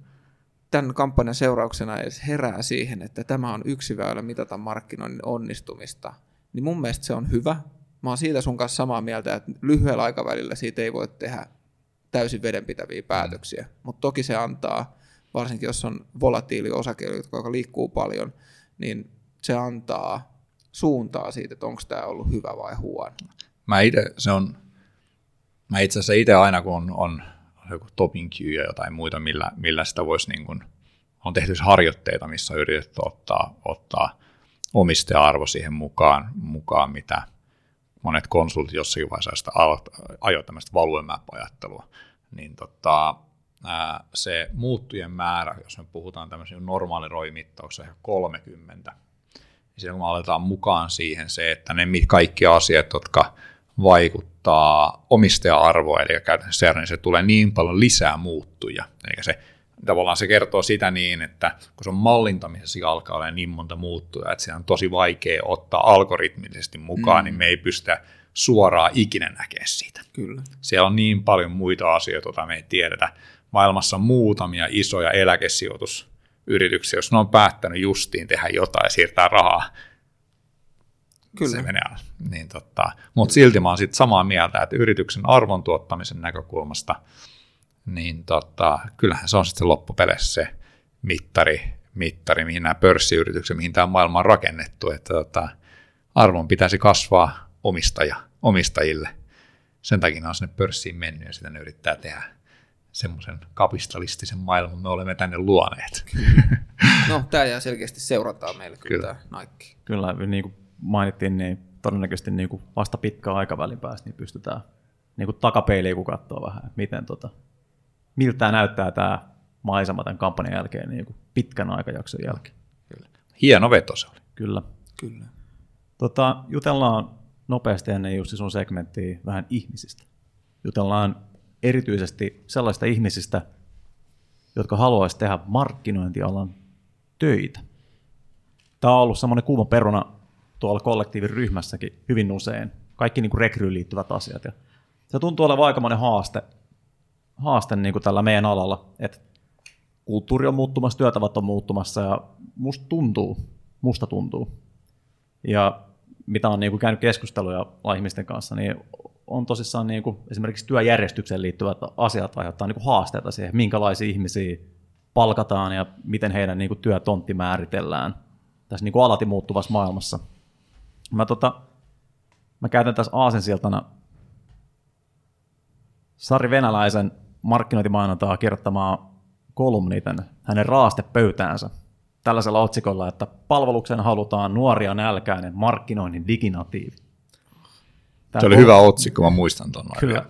tämän kampanjan seurauksena edes herää siihen, että tämä on yksi väylä mitata markkinoinnin onnistumista, niin mun mielestä se on hyvä. Mä oon siitä sun kanssa samaa mieltä, että lyhyellä aikavälillä siitä ei voi tehdä täysin vedenpitäviä päätöksiä, mutta toki se antaa, varsinkin jos on volatiili osake, joka liikkuu paljon, niin se antaa suuntaa siitä, että onko tämä ollut hyvä vai huono. Mä itse asiassa itse aina, kun on joku topping queue ja jotain muita, millä sitä voisi, niin kun, on tehty harjoitteita, missä on yritetty ottaa omistaja-arvo siihen mukaan, mitä monet konsultit jossakin vaiheessa ajoi tämmöistä value map-ajattelua, niin se muuttujen määrä, jos me puhutaan tämmöisen normaalin ROI-mittauksessa ehkä 30, niin silloin me aletaan mukaan siihen se, että ne kaikki asiat, jotka vaikuttaa omistaja-arvoon, eli käytännössä niin se tulee niin paljon lisää muuttuja. Eli se tavallaan se kertoo sitä niin, että kun se on mallintamisessa alkaa olla niin monta muuttujaa, että se on tosi vaikea ottaa algoritmisesti mukaan, niin me ei pystytä suoraan ikinä näkemään siitä. Kyllä. Siellä on niin paljon muita asioita, joita me ei tiedetä. Maailmassa muutamia isoja eläkesijoitusyrityksiä, jos ne on päättänyt justiin tehdä jotain ja siirtää rahaa. Kyllä. Se menee niin mutta silti mä oon sit samaa mieltä, että yrityksen arvon tuottamisen näkökulmasta, niin kyllähän se on sitten loppupeleissä se mittari, mihin nämä pörssiyritykset, mihin tämä maailma on rakennettu, että arvon pitäisi kasvaa omistajille. Sen takia ne on sinne pörssiin mennyt ja sitä ne yrittää tehdä. Semmoisen kapitalistisen maailman me olemme tänne luoneet. No, tämä jää selkeästi seurataan meille kyllä tämä Nike. Kyllä, niin kuin mainittiin, niin todennäköisesti niin kuin vasta pitkään aikavälin päästä niin pystytään niin kuin takapeiliin, kun katsoo vähän, miten, miltä näyttää tämä maisema tämän kampanjan jälkeen, niin kuin pitkän aikajakson jälkeen. Kyllä. Hieno veto se oli. Kyllä. Jutellaan nopeasti ennen Jussi sun segmenttiä vähän ihmisistä. Jutellaan erityisesti sellaista ihmisistä, jotka haluaisi tehdä markkinointialan töitä. Tämä on ollut semmoinen kuuma peruna tuolla kollektiivin ryhmässäkin hyvin usein. Kaikki niin kuin rekryyn liittyvät asiat. Ja se tuntuu olevan aikamoinen haaste niin kuin tällä meidän alalla, että kulttuuri on muuttumassa, työtavat on muuttumassa ja musta tuntuu. Ja mitä on niin kuin käynyt keskusteluja ihmisten kanssa, niin on tosissaan niin kuin esimerkiksi työjärjestykseen liittyvät asiat aiheuttaa niin kuin haasteita siihen, minkälaisia ihmisiä palkataan ja miten heidän niin kuin työtontti määritellään tässä niin kuin alati muuttuvassa maailmassa. Mä käytän tässä aasinsiltana Sari Venäläisen markkinointimainontaa kirjoittamaan kolumnin hänen raastepöytäänsä tällaisella otsikolla, että palveluksen halutaan nuoria nälkäinen markkinoinnin diginatiivi. Se oli hyvä otsikko, mä muistan tuon. Kyllä.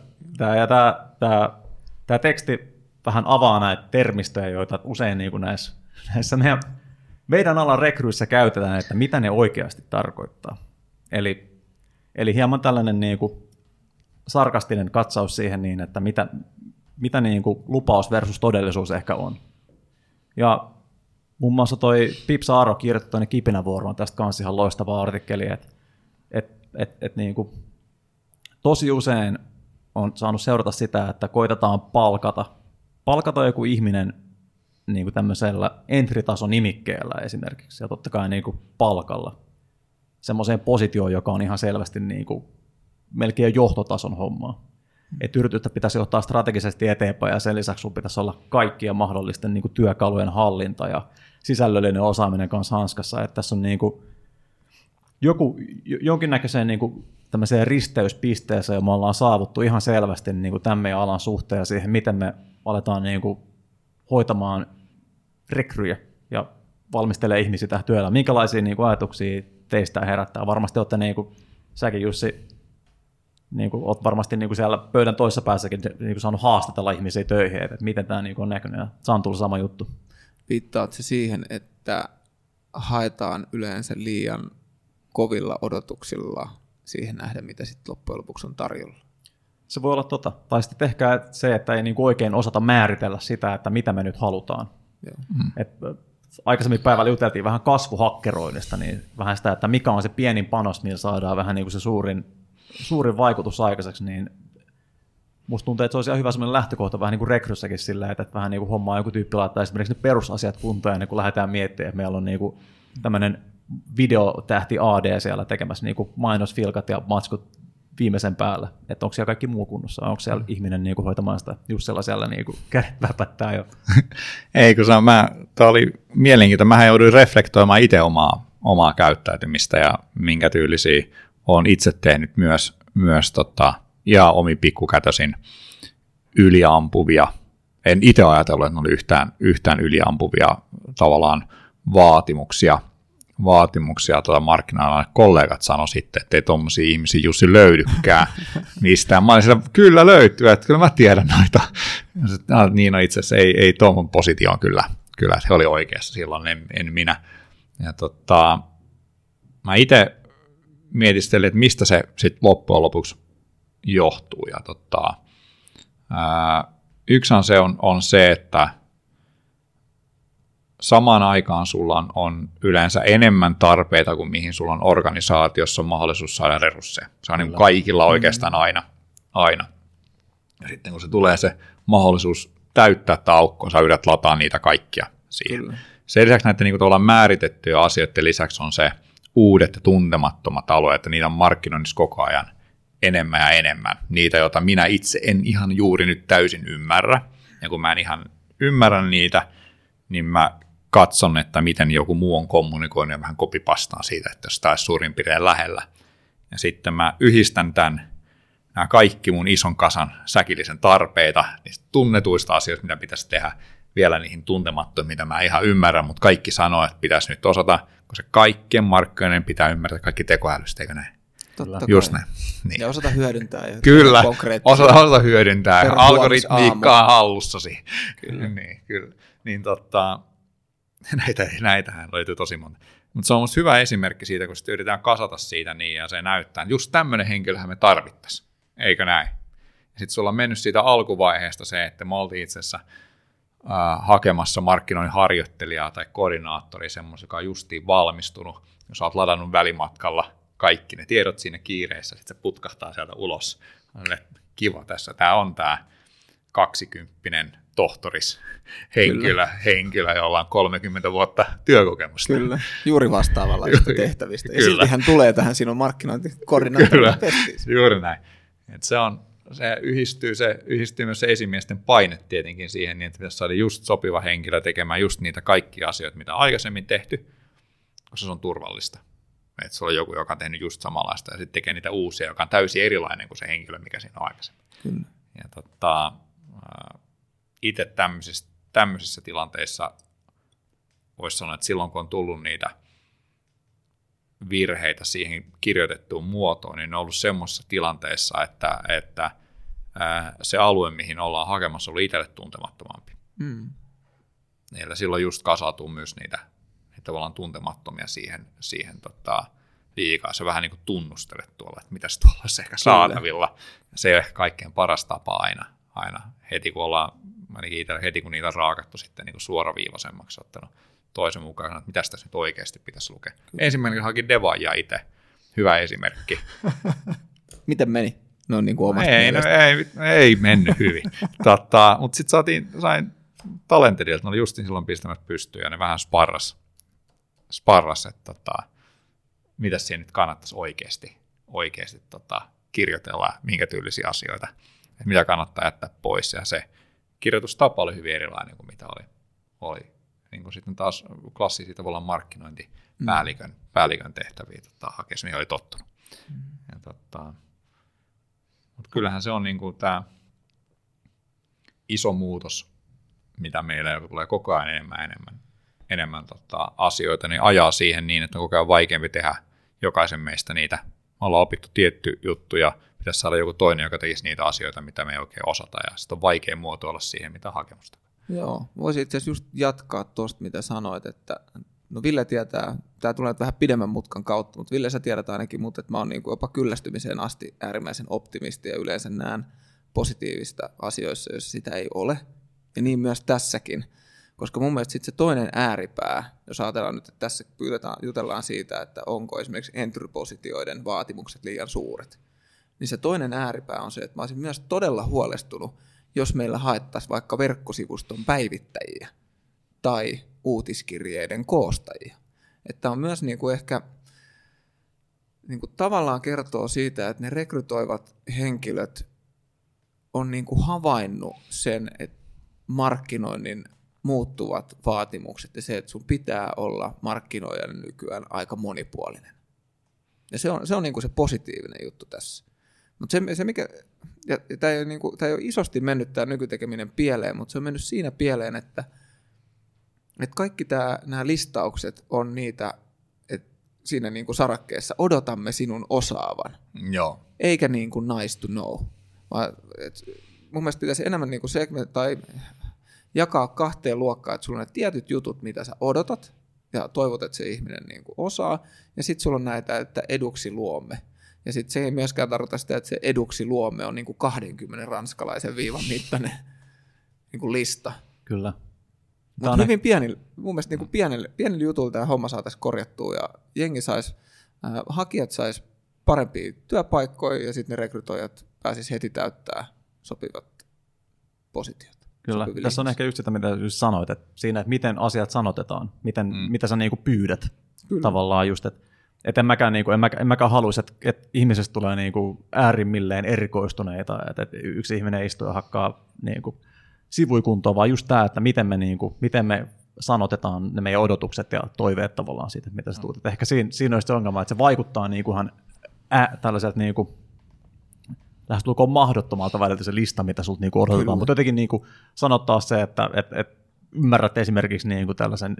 Tämä teksti vähän avaa näitä termistöjä, joita usein niin kuin näissä meidän alan rekryissä käytetään, että mitä ne oikeasti tarkoittaa. Eli hieman tällainen niin kuin sarkastinen katsaus siihen, niin, että mitä niin kuin lupaus versus todellisuus ehkä on. Ja muun muassa toi Pipsa Aaro kirjoitti tuonne Kipinävuoroon tästä kanssa ihan loistavaa artikkelia, että niin kuin tosi usein on saanut seurata sitä, että koitetaan palkata joku ihminen niin kuin tämmöisellä entry-taso-nimikkeellä esimerkiksi, ja totta kai niin kuin palkalla, semmoiseen positioon, joka on ihan selvästi niin kuin melkein johtotason hommaa. Että yritystä pitäisi johtaa strategisesti eteenpäin, ja sen lisäksi sun pitäisi olla kaikkien mahdollisten niin kuin työkalujen hallinta ja sisällöllinen osaaminen kanssa hanskassa. Että tässä on niin kuin jonkinnäköiseen niin kuin tämmöiseen risteyspisteeseen, jolla ollaan saavuttu ihan selvästi niin kuin tämän meidän alan suhteen siihen, miten me aletaan niin kuin hoitamaan rekryjä ja valmistelee ihmisiä tähän työllä. Minkälaisia niin kuin ajatuksia teistä herättää? Varmasti olette, niin kuin säkin Jussi, niin kuin, olet varmasti niin kuin siellä pöydän toisessa päässäkin niin kuin saanut haastatella ihmisiä töihin, että miten tämä niin kuin on näkynyt, ja se on tullut sama juttu. Viittaat se siihen, että haetaan yleensä liian kovilla odotuksilla siihen nähden, mitä sitten loppujen lopuksi on tarjolla? Se voi olla tota. Tai sitten ehkä se, että ei niin kuin oikein osata määritellä sitä, että mitä me nyt halutaan. Aikaisemmin päivällä juteltiin vähän kasvuhakkeroinnista, niin vähän sitä, että mikä on se pienin panos, millä saadaan vähän niin kuin se suurin vaikutus aikaiseksi, niin musta tuntuu, että se olisi ihan hyvä semmoinen lähtökohta vähän niin kuin rekryssäkin sillä, että vähän niin kuin hommaa joku tyyppi laittaa esimerkiksi ne perusasiat kuntoon, ja kun lähdetään miettimään, että meillä on niin kuin tämmöinen videotähti AD siellä tekemässä niin kuin mainosfilkat ja matskut viimeisen päällä, että onko siellä kaikki muu kunnossa, onko siellä ihminen niin kuin hoitamaan sitä, Jussella siellä niin kuin kädet väpättää jo. Ei kun tämä oli mielenkiintoinen, mähän jouduin reflektoimaan itse omaa käyttäytymistä ja minkä tyylisiä olen itse tehnyt myös ihan omin pikkukätösin yliampuvia. En itse ajatellut, että ne oli yhtään yliampuvia tavallaan vaatimuksia. Markkina-alan kollegat sanoi sitten, että ei tuommoisia ihmisiä Jussi löydykään mistään. Mä olin siellä, kyllä löytyy, että kyllä mä tiedän noita. Niin on itse asiassa, ei tuommoinen positio on kyllä, se oli oikeassa silloin, en minä. Ja mä itse mietistelin, että mistä se sitten loppujen lopuksi johtuu. Ja yksi on se, että samaan aikaan sulla on yleensä enemmän tarpeita kuin mihin sulla on organisaatiossa on mahdollisuus saada resursseja. Se on niin kuin kaikilla oikeastaan aina. Ja sitten kun se tulee se mahdollisuus täyttää tämä aukko, sä yrität lataa niitä kaikkia siihen. Kyllä. Sen lisäksi näiden niin kuin määritettyjä asioiden lisäksi on se uudet ja tuntemattomat alueet, että niitä on markkinoinnissa koko ajan enemmän ja enemmän. Niitä, joita minä itse en ihan juuri nyt täysin ymmärrä. Ja kun mä en ihan ymmärrä niitä, niin mä katson, että miten joku muu on kommunikoinut ja vähän kopipastaan siitä, että jos taisi suurin piirtein lähellä. Ja sitten mä yhdistän nämä kaikki mun ison kasan säkillisen tarpeita, niistä tunnetuista asioista, mitä pitäisi tehdä, vielä niihin tuntemattomiin, mitä mä ihan ymmärrän, mutta kaikki sanoo, että pitäisi nyt osata, koska kaikkien markkinoiden pitää ymmärtää kaikki tekoälystä, eikö näin? Totta just kai. Näin. Niin. Ja osata hyödyntää. Kyllä, osata hyödyntää. Algoritmiikkaa hallussasi. Kyllä. Kyllä. Niin näitähän löytyy tosi monta. Mutta se on musta hyvä esimerkki siitä, kun sitten yritetään kasata siitä niin ja se näyttää. Just tämmöinen henkilöhän me tarvittaisiin, eikö näin? Sitten sulla on mennyt siitä alkuvaiheesta se, että me oltiin itse asiassa hakemassa markkinoinnin harjoittelijaa tai koordinaattoria, semmoisen, joka on justiin valmistunut, jos olet ladannut välimatkalla kaikki ne tiedot siinä kiireessä, sitten se putkahtaa sieltä ulos. Kiva tässä, tämä on tämä 20 tohtoris henkilö, jolla on 30 vuotta työkokemusta. Kyllä, juuri vastaavalla tehtävistä. Ja silti hän tulee tähän sinun markkinointikoordinaattorin pestiin. Juuri näin. Se yhdistyy myös se esimiesten paine tietenkin siihen, niin että pitäisi saada just sopiva henkilö tekemään just niitä kaikkia asioita, mitä aikaisemmin tehty, koska se on turvallista. Että se on joku, joka on tehnyt just samanlaista ja sitten tekee niitä uusia, joka on täysin erilainen kuin se henkilö, mikä siinä on aikaisemmin. Kyllä. Ja itse tämmöisissä tilanteissa voisi sanoa, että silloin kun on tullut niitä virheitä siihen kirjoitettuun muotoon, niin on ollut semmoisessa tilanteessa, että se alue, mihin ollaan hakemassa, oli itselle tuntemattomampi. Mm. Niillä silloin just kasautuu myös niitä tavallaan tuntemattomia siihen liikaa. Se vähän niin kuin tunnustelet tuolla, että mitäs tuolla olisi ehkä saatavilla. Se ei ole kaikkein paras tapa aina. Heti kun ollaan, ainakin itsellä, heti kun niitä on raakattu sitten niin suoraviivaisemmaksi ottanut toisen mukaan, että mitäs tässä nyt oikeasti pitäisi lukea. Kyllä. Ensimmäinen haki devaajia itse. Hyvä esimerkki. Miten meni? No niin kuin omasta mielestä. Ei mennyt hyvin. Mutta sitten sain Talentedilta, ne oli justin silloin pistämässä pystyyn ja ne vähän sparras että mitä siihen nyt kannattaisi oikeasti kirjoitella, minkä tyylisiä asioita, että mitä kannattaa jättää pois. Ja se kirjoitustapa oli hyvin erilainen kuin mitä oli. Niin kuin sitten taas klassisia tavallaan markkinointipäällikön tehtäviä hakeessa, mihin oli tottunut. Mm. Ja mutta kyllähän se on niin kuin tämä iso muutos, mitä meillä tulee koko ajan enemmän asioita, niin ajaa siihen niin, että on koko ajan vaikeampi tehdä jokaisen meistä niitä. Me ollaan opittu tietty juttu ja pitäisi saada joku toinen, joka tekisi niitä asioita, mitä me ei oikein osata, ja sitten on vaikea muotoilla siihen, mitä hakemusta. Joo, voisin itse asiassa just jatkaa tuosta, mitä sanoit, että no Ville tietää, tämä tulee vähän pidemmän mutkan kautta, mutta Ville sä tiedät ainakin, mutta että mä oon niin kuin jopa kyllästymiseen asti äärimmäisen optimisti ja yleensä näen positiivista asioissa, jos sitä ei ole, ja niin myös tässäkin. Koska mun mielestä sitten se toinen ääripää, jos ajatellaan nyt, että tässä jutellaan siitä, että onko esimerkiksi entry-positioiden vaatimukset liian suuret, niin se toinen ääripää on se, että mä olisin myös todella huolestunut, jos meillä haettaisiin vaikka verkkosivuston päivittäjiä tai uutiskirjeiden koostajia. Että on myös niin kuin ehkä niin kuin tavallaan kertoo siitä, että ne rekrytoivat henkilöt on niin kuin havainnut sen, että markkinoinnin muuttuvat vaatimukset ja se, että sun pitää olla markkinoijan nykyään aika monipuolinen. Ja se on niin kuin se positiivinen juttu tässä. Mutta se mikä, ja tämä ei, niin kuin, tämä ei ole isosti mennyt tämä nykytekeminen pieleen, mutta se on mennyt siinä pieleen, että kaikki nämä listaukset on niitä, että siinä niin kuin sarakkeessa odotamme sinun osaavan. Joo. Eikä niin kuin nice to know. Mun mielestä pitäisi enemmän niin kuin jakaa kahteen luokkaan, että sulla on tietyt jutut, mitä sä odotat ja toivot, että se ihminen niin kuin osaa, ja sitten sulla on näitä, että eduksi luomme. Ja sitten se ei myöskään tarkoita sitä, että se eduksi luomme on niin kuin 20 ranskalaisen viivan mittainen niin kuin lista. Kyllä. Mutta hyvin pienillä, mun mielestä niin kuin pienillä jutuilla tämä homma saataisiin korjattua, ja hakijat sais parempia työpaikkoja, ja sitten ne rekrytoijat pääsis heti täyttää sopivat positiot. Kyllä, tässä on ehkä just sitä, mitä sanoit, että siinä, että miten asiat sanotetaan, mitä sä niinku pyydät. Kyllä. Tavallaan just, että en mäkään haluaisi, että ihmisestä tulee niinku äärimmilleen erikoistuneita, että yksi ihminen istuu ja hakkaa niinku sivuikuntoa, vaan just tämä, että miten me sanotetaan ne meidän odotukset ja toiveet tavallaan siitä, että mitä sä tulet. Ehkä siinä olisi se ongelma, että se vaikuttaa niinkuhan tällaiset niinku lähestulkoon mahdottomalta väliltä se lista, mitä sulta niinku odotetaan, mutta jotenkin niinku sanottaa se, että ymmärrät esimerkiksi niinku tällaisen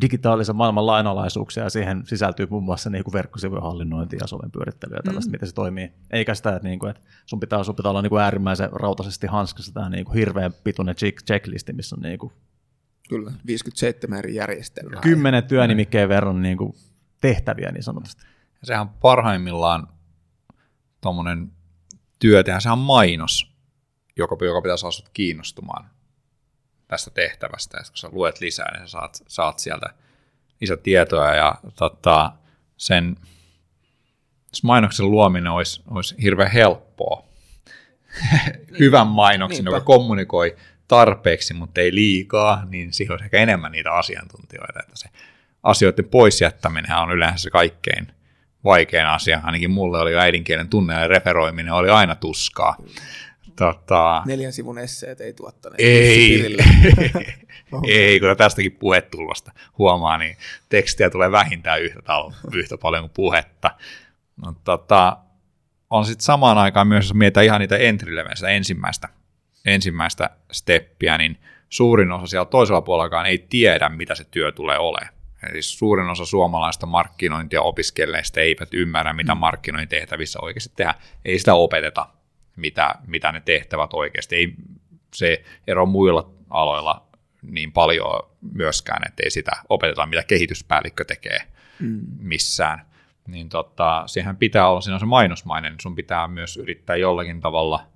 digitaalisen maailman lainalaisuuksia, ja siihen sisältyy muun muassa niinku verkkosivujen hallinnointi ja soven pyörittelyä ja tällaista, miten se toimii. Eikä sitä, että, niinku, että sun pitää olla niinku äärimmäisen rautaisesti hanskassa tämä niinku hirveän pituinen checklisti, missä on niinku kyllä 57 eri järjestelmää. 10 työnimikkeen verran niinku tehtäviä niin sanotusti. Sehän parhaimmillaan tuommoinen työtehän, sehän on mainos, joka pitää saada sinut kiinnostumaan tästä tehtävästä. Ja kun sä luet lisää, niin sä saat sieltä lisätietoja. Ja sen mainoksen luominen olisi hirveän helppoa. Hyvän mainoksen, joka kommunikoi tarpeeksi, mutta ei liikaa, niin siihen olisi ehkä enemmän niitä asiantuntijoita. Että se asioiden pois jättäminen on yleensä se kaikkein vaikein asia, ainakin mulle oli äidinkielen tunne ja referoiminen oli aina tuskaa. 4 sivun esseet ei tuottaneet. Ei, kun tästäkin puhetulvasta huomaa, niin tekstiä tulee vähintään yhtä paljon kuin puhetta. No, on sitten samaan aikaan myös, jos mietitään ihan niitä entry-levelistä ensimmäistä ensimmäistä steppiä, niin suurin osa siellä toisella puolellakaan ei tiedä, mitä se työ tulee olemaan. Eli suurin osa suomalaista markkinointia opiskelleista eivät ymmärrä, mitä markkinointitehtävissä oikeasti tehdään. Ei sitä opeteta, mitä ne tehtävät oikeasti. Ei se ero muilla aloilla niin paljon myöskään, että ei sitä opeteta, mitä kehityspäällikkö tekee missään. Niin siihen pitää olla, siinä on se mainosmainen, sun pitää myös yrittää jollakin tavalla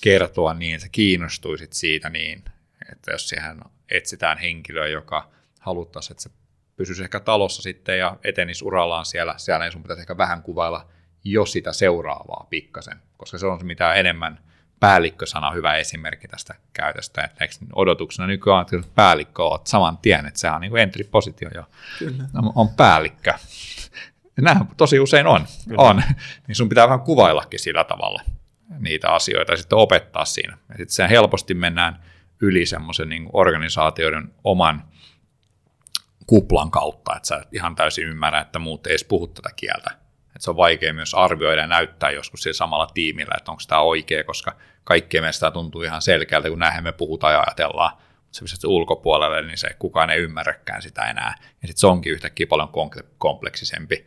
kertoa niin, että sä kiinnostuisit siitä niin, että jos siihen etsitään henkilöä, joka haluttaisiin, että se pysyisi ehkä talossa sitten ja etenisi urallaan siellä, niin sun pitäisi ehkä vähän kuvailla jo sitä seuraavaa pikkasen, koska se on se mitä enemmän päällikkö-sana hyvä esimerkki tästä käytöstä, että eikö odotuksena nykyään, että päällikkö olet saman tien, että sehän on niin kuin entry-positio jo, on päällikkö. Nämä tosi usein on, niin sun pitää vähän kuvaillakin sillä tavalla niitä asioita ja sitten opettaa siinä. Ja sitten sehän helposti mennään yli semmoisen niin kuin organisaatioiden oman kuplan kautta, että sä et ihan täysin ymmärrä, että muut ei edes puhu tätä kieltä. Että se on vaikea myös arvioida ja näyttää joskus sillä samalla tiimillä, että onko tämä oikea, koska kaikkien mielestä tämä tuntuu ihan selkeältä, kun näinhän me puhutaan ja ajatellaan. Se pistät ulkopuolelle, niin se kukaan ei ymmärräkään sitä enää. Ja sitten se onkin yhtäkkiä paljon kompleksisempi.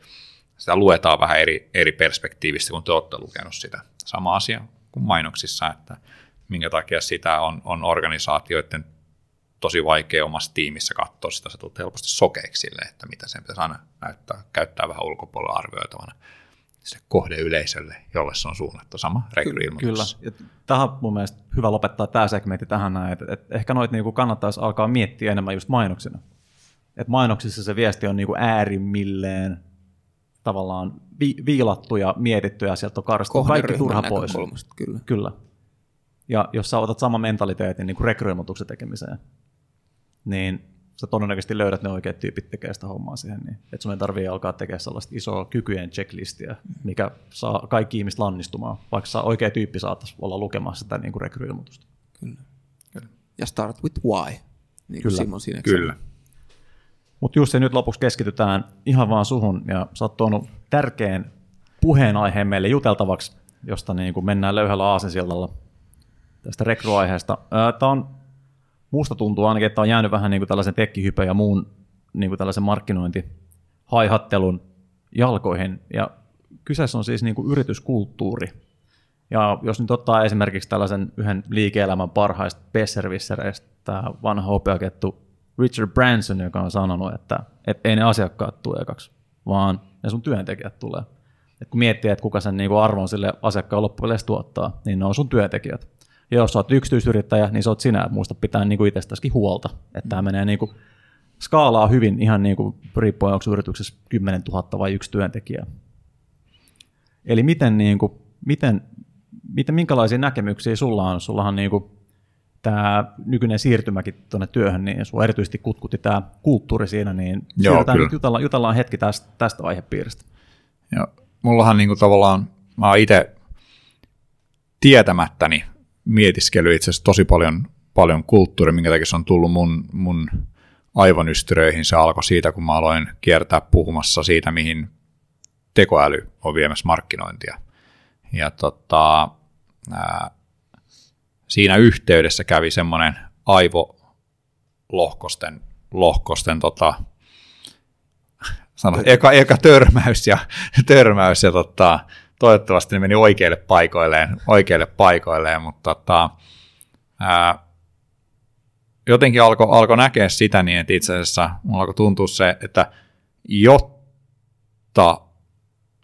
Sitä luetaan vähän eri perspektiivistä, kun te olette lukenut sitä. Sama asia kuin mainoksissa, että minkä takia sitä on organisaatioiden tosi vaikea omassa tiimissä katsoa sitä, se tulee helposti sokeeksi sille, että mitä sen pitäisi aina käyttää vähän ulkopuolella arvioitavana sille kohdeyleisölle, jolle se on suunnattu sama rekryilmoitus. Kyllä, ja tähän mun mielestä hyvä lopettaa tämä segmentti tähän näin, että ehkä noita niinku kannattaisi alkaa miettiä enemmän just mainoksina. Et mainoksissa se viesti on niinku äärimmilleen tavallaan viilattu ja mietitty ja sieltä on karsittu kaikki turha pois. Kyllä. Ja jos sä otat saman mentaliteetin niin kuin rekryilmoituksen tekemiseen, niin sä todennäköisesti löydät ne oikeat tyypit tekee sitä hommaa siihen, niin että sun ei tarvitse alkaa tekemään sellaista isoa kykyjen checklistiä, mikä saa kaikki ihmiset lannistumaan, vaikka oikea tyyppi saattaisi olla lukemassa sitä niin kuin rekryilmoitusta. Kyllä. Ja start with why, niin kuin Simon siinä. Kyllä. Mutta Jussi, nyt lopuksi keskitytään ihan vaan suhun, ja sä oot tuonut tärkeän puheenaiheen meille juteltavaksi, josta niin kuin mennään löyhällä aasensillalla tästä rekryaiheesta. Tämä on musta tuntuu ainakin, että on jäänyt vähän niin kuin tällaisen tekkihypen ja muun niin kuin tällaisen markkinointihaihattelun jalkoihin. Ja kyseessä on siis niin kuin yrityskulttuuri. Ja jos nyt ottaa esimerkiksi tällaisen yhden liike-elämän parhaista besservissereistä, tämä vanha hopeakettu Richard Branson, joka on sanonut, että ei ne asiakkaat tule ekaksi, vaan ne sun työntekijät tulee. Et kun miettii, että kuka sen niin kuin arvon sille asiakkaan loppupeleissä tuottaa, niin ne on sun työntekijät. Ja jos sä oot yksityisyrittäjä, niin sä oot sinä, että muista pitää niinku itsestäskin huolta. Että tämä menee niinku skaalaa hyvin ihan niinku riippuen, onko yrityksessä 10 000 vai yksi työntekijä. Eli minkälaisia näkemyksiä sulla on? Sullahan niinku tämä nykyinen siirtymäkin tuonne työhön, niin sua erityisesti kutkutti tämä kulttuuri siinä, niin jutellaan hetki tästä aihepiiristä. Joo, mullahan niinku tavallaan, mä oon itse tietämättäni mietiskely itse asiassa tosi paljon kulttuuria, minkä takia se on tullut mun aivonystyröihin. Se alkoi siitä, kun mä aloin kiertää puhumassa siitä, mihin tekoäly on viemässä markkinointia. Ja siinä yhteydessä kävi semmoinen aivolohkosten eka törmäys ja toivottavasti ne meni oikeille paikoilleen, mutta jotenkin alkoi näkeä sitä niin, että itse asiassa mulla alkoi tuntua se, että jotta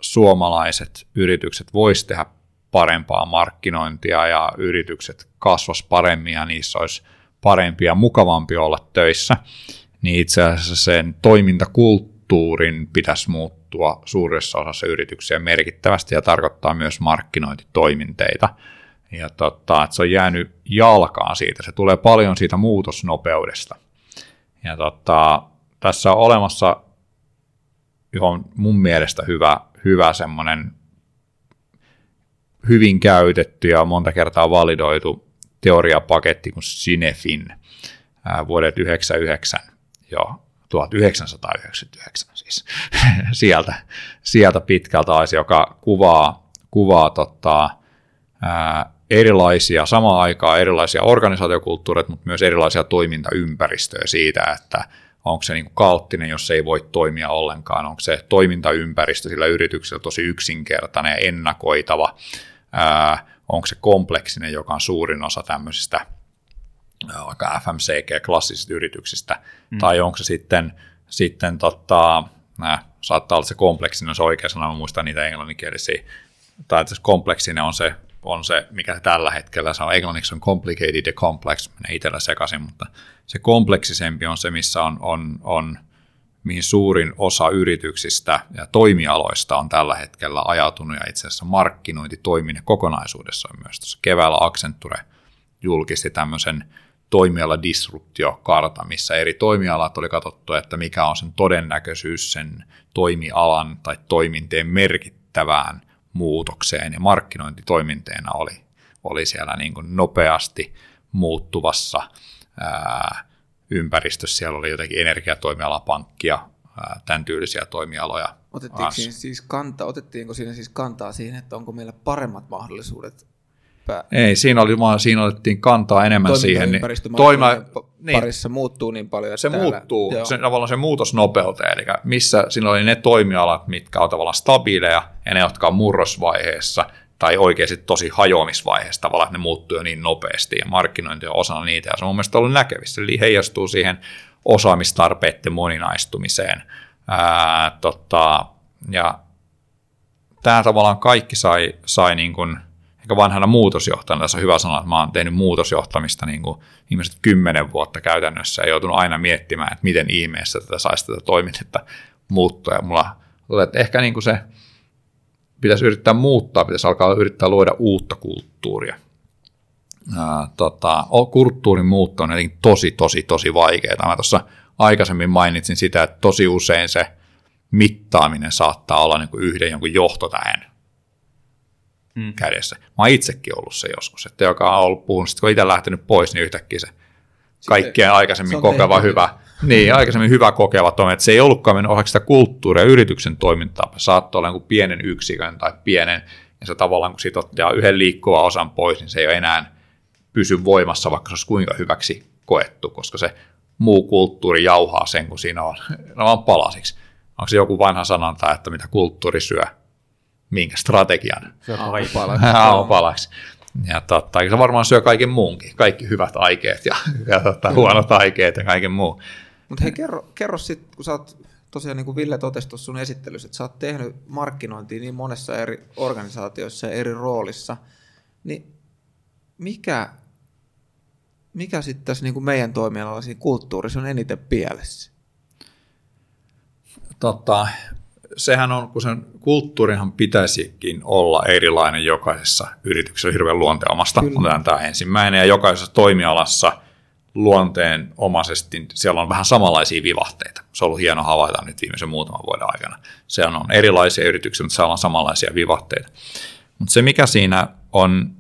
suomalaiset yritykset vois tehdä parempaa markkinointia ja yritykset kasvas paremmin ja niissä olisi parempi ja mukavampi olla töissä, niin itse asiassa sen toimintakulttuurin pitäisi muuttaa suuressa osassa yrityksiä merkittävästi ja tarkoittaa myös markkinointitoiminteita. Ja että se on jäänyt jalkaan siitä. Se tulee paljon siitä muutosnopeudesta. Ja tässä on olemassa johon mun mielestä hyvä semmoinen hyvin käytetty ja monta kertaa validoitu teoriapaketti kuin Cinefin vuodet 1999 jo. 1999 siis, sieltä pitkältä asia, joka kuvaa erilaisia, samaan aikaan erilaisia organisaatiokulttuureita, mutta myös erilaisia toimintaympäristöjä siitä, että onko se niin kuin kaoottinen, jos ei voi toimia ollenkaan, onko se toimintaympäristö sillä yrityksellä tosi yksinkertainen ja ennakoitava, onko se kompleksinen, joka on suurin osa tämmöisistä vaikka FMCG-klassisista yrityksistä, tai onko se sitten saattaa olla se kompleksinen, se oikea sana, muistan niitä englanninkielisiä, tai että se kompleksinen on se, mikä se tällä hetkellä se on, englanniksi on complicated ja complex, menee itsellä sekaisin, mutta se kompleksisempi on se, missä on mihin suurin osa yrityksistä ja toimialoista on tällä hetkellä ajautunut, ja itse asiassa markkinointitoiminnan kokonaisuudessa on myös tuossa keväällä Accenture julkisti tämmöisen toimialadisruptiokarta, missä eri toimialat oli katsottu, että mikä on sen todennäköisyys sen toimialan tai toiminteen merkittävään muutokseen, ja markkinointitoiminteena oli siellä niin kuin nopeasti muuttuvassa ympäristössä. Siellä oli jotenkin energiatoimiala, pankkia, tämän tyylisiä toimialoja. Otettiinko siinä siis kantaa siihen, että onko meillä paremmat mahdollisuudet? Ei, siinä otettiin kantaa enemmän siihen. Parissa muuttuu niin paljon. Se täällä muuttuu, tavallaan se muutos nopeuteen, eli missä siinä oli ne toimialat, mitkä on tavallaan stabiileja, ja ne, jotka on murrosvaiheessa, tai oikeasti tosi hajoamisvaiheessa tavallaan, että ne muuttuu jo niin nopeasti, ja markkinointi on osana niitä, ja se on mun mielestä ollut näkevissä, eli heijastuu siihen osaamistarpeiden moninaistumiseen. Ja tämä tavallaan kaikki sai niin kuin vanhana muutosjohtajana, tässä on hyvä sanoa, että mä oon tehnyt muutosjohtamista niin kuin ihmiset 10 vuotta käytännössä, ja joutunut aina miettimään, että miten ihmeessä tätä saisi tätä toiminnetta muuttua. Ja mulla on, että ehkä niin kuin se pitäisi yrittää muuttaa, pitäisi alkaa yrittää luoda uutta kulttuuria. Kulttuurin muutto on jotenkin tosi vaikeaa. Mä tuossa aikaisemmin mainitsin sitä, että tosi usein se mittaaminen saattaa olla niin kuin yhden jonkun johtotäen kädessä. Mä oon itsekin ollut se joskus, että joka on ollut puhunut, kun itse lähtenyt pois, niin yhtäkkiä se kaikkien aikaisemmin kokeva hyvä, niin aikaisemmin hyvä kokeva toimi, että se ei ollutkaan mennyt osaksi sitä kulttuuria, yrityksen toimintaa, saattoi olla jonkun pienen yksikön tai pienen, ja se tavallaan kun siitä ottaa yhden liikkuvan osan pois, niin se ei ole enää pysy voimassa, vaikka se olisi kuinka hyväksi koettu, koska se muu kulttuuri jauhaa sen, kun siinä on palasiksi. Onko se joku vanha sanonta, että mitä kulttuuri syö? Minkä strategian? Aupalaksi. Ja se varmaan syö kaiken muunkin. Kaikki hyvät aikeet ja huonot aikeet ja kaiken muu. Mutta hei, kerro sitten, kun sä oot tosiaan, niin kuin Ville totesi tuossa sun esittelyssä, että sä oot tehnyt markkinointia niin monessa eri organisaatiossa ja eri roolissa, niin mikä sitten tässä niin kuin meidän toimialalla siinä kulttuurissa on eniten pielessä? Sehän on, kun sen kulttuurinhan pitäisikin olla erilainen jokaisessa yrityksessä hirveän luonteomasta. Otetaan tämä ensimmäinen, ja jokaisessa toimialassa luonteenomaisesti siellä on vähän samanlaisia vivahteita. Se on ollut hieno havaita nyt viimeisen muutaman vuoden aikana. Se on erilaisia yrityksiä, mutta siellä on samanlaisia vivahteita. Mutta se, mikä siinä on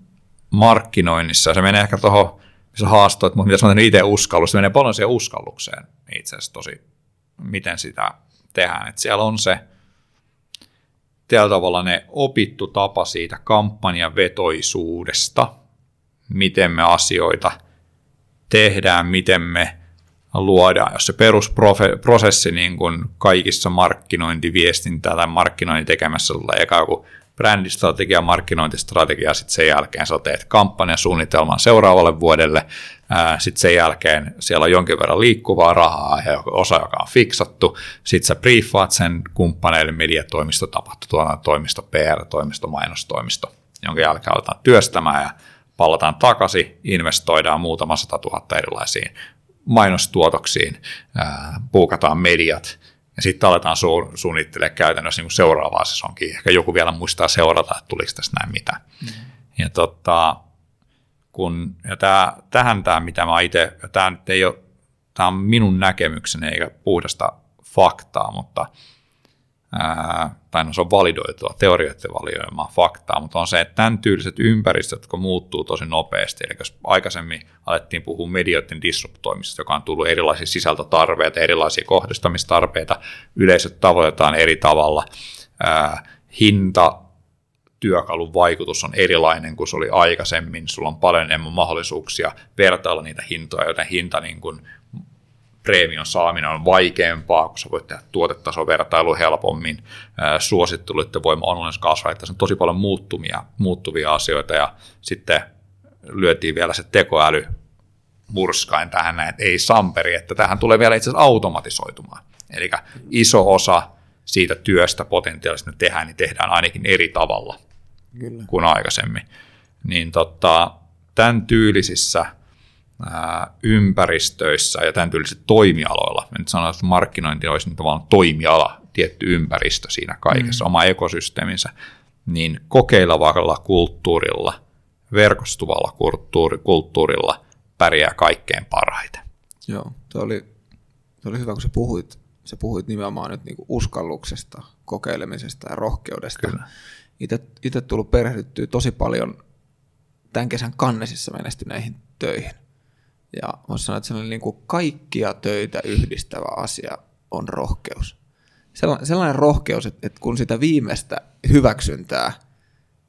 markkinoinnissa, se menee ehkä tuohon, missä haastoit, mutta mitä mä tein itse uskallusta, se menee paljon siihen uskallukseen itse asiassa tosi, miten sitä tehdään. Et siellä on se tällä tavalla ne opittu tapa siitä kampanjan vetoisuudesta, miten me asioita tehdään, miten me luodaan. Jos se perusprosessi niin kuin kaikissa markkinointiviestintää tai markkinointitekemässä tulee eka joku brändistrategia, markkinointistrategia, sitten sen jälkeen sä teet kampanjasuunnitelman seuraavalle vuodelle, sitten sen jälkeen siellä on jonkin verran liikkuvaa rahaa ja osa, joka on fiksattu, sitten sä briefaat sen kumppaneille, mediatoimisto, tapahtumattoimisto, PR-toimisto, mainostoimisto, jonka jälkeen aletaan työstämään ja palataan takaisin, investoidaan muutama 100 000 erilaisiin mainostuotoksiin, puukataan mediat, ja sitten aletaan suunnittelemaan käytännössä niin seuraavaa sesonkia. Ehkä joku vielä muistaa seurata, että tuliko tässä näin mitään. Ja tämä, mitä mä itse, tämä on minun näkemykseni eikä puhdasta faktaa, mutta se on validoitua, teorioiden validoimaa faktaa, mutta on se, että tämän tyyliset ympäristöt, jotka muuttuu tosi nopeasti, eli jos aikaisemmin alettiin puhua medioiden disruptoimisesta, joka on tullut erilaisia sisältötarpeita, erilaisia kohdistamistarpeita, yleisöt tavoitetaan eri tavalla, hinta työkalun vaikutus on erilainen kuin se oli aikaisemmin. Sulla on paljon enemmän mahdollisuuksia vertailla niitä hintoja, joten hinta niin kuin preemion saaminen on vaikeampaa, kun sä voit tehdä tuotetasovertailu helpommin. Suositteluiden voima online kasvaa, että se on tosi paljon muuttuvia asioita. Ja sitten lyötiin vielä se tekoäly murskain tähän näin, että ei samperi, että tähän tulee vielä itse asiassa automatisoitumaan. Eli iso osa siitä työstä potentiaalisesti tehdään, niin tehdään ainakin eri tavalla Kyllä. kuin aikaisemmin. Niin tämän tyylisissä ympäristöissä ja tämän tyylisillä toimialoilla, mä nyt sanon, että markkinointi olisi niin tavallaan toimiala, tietty ympäristö siinä kaikessa, oma ekosysteeminsä, niin kokeilevalla kulttuurilla, verkostuvalla kulttuurilla pärjää kaikkein parhaiten. Joo, se oli hyvä, kun sä puhuit nimenomaan nyt niinku uskalluksesta, kokeilemisesta ja rohkeudesta. Itse tullut perehdyttyä tosi paljon tämän kesän Cannesissa menestyneihin töihin. Ja voisi sanoa, että sellainen niin kuin kaikkia töitä yhdistävä asia on rohkeus. Sellainen rohkeus, että kun sitä viimeistä hyväksyntää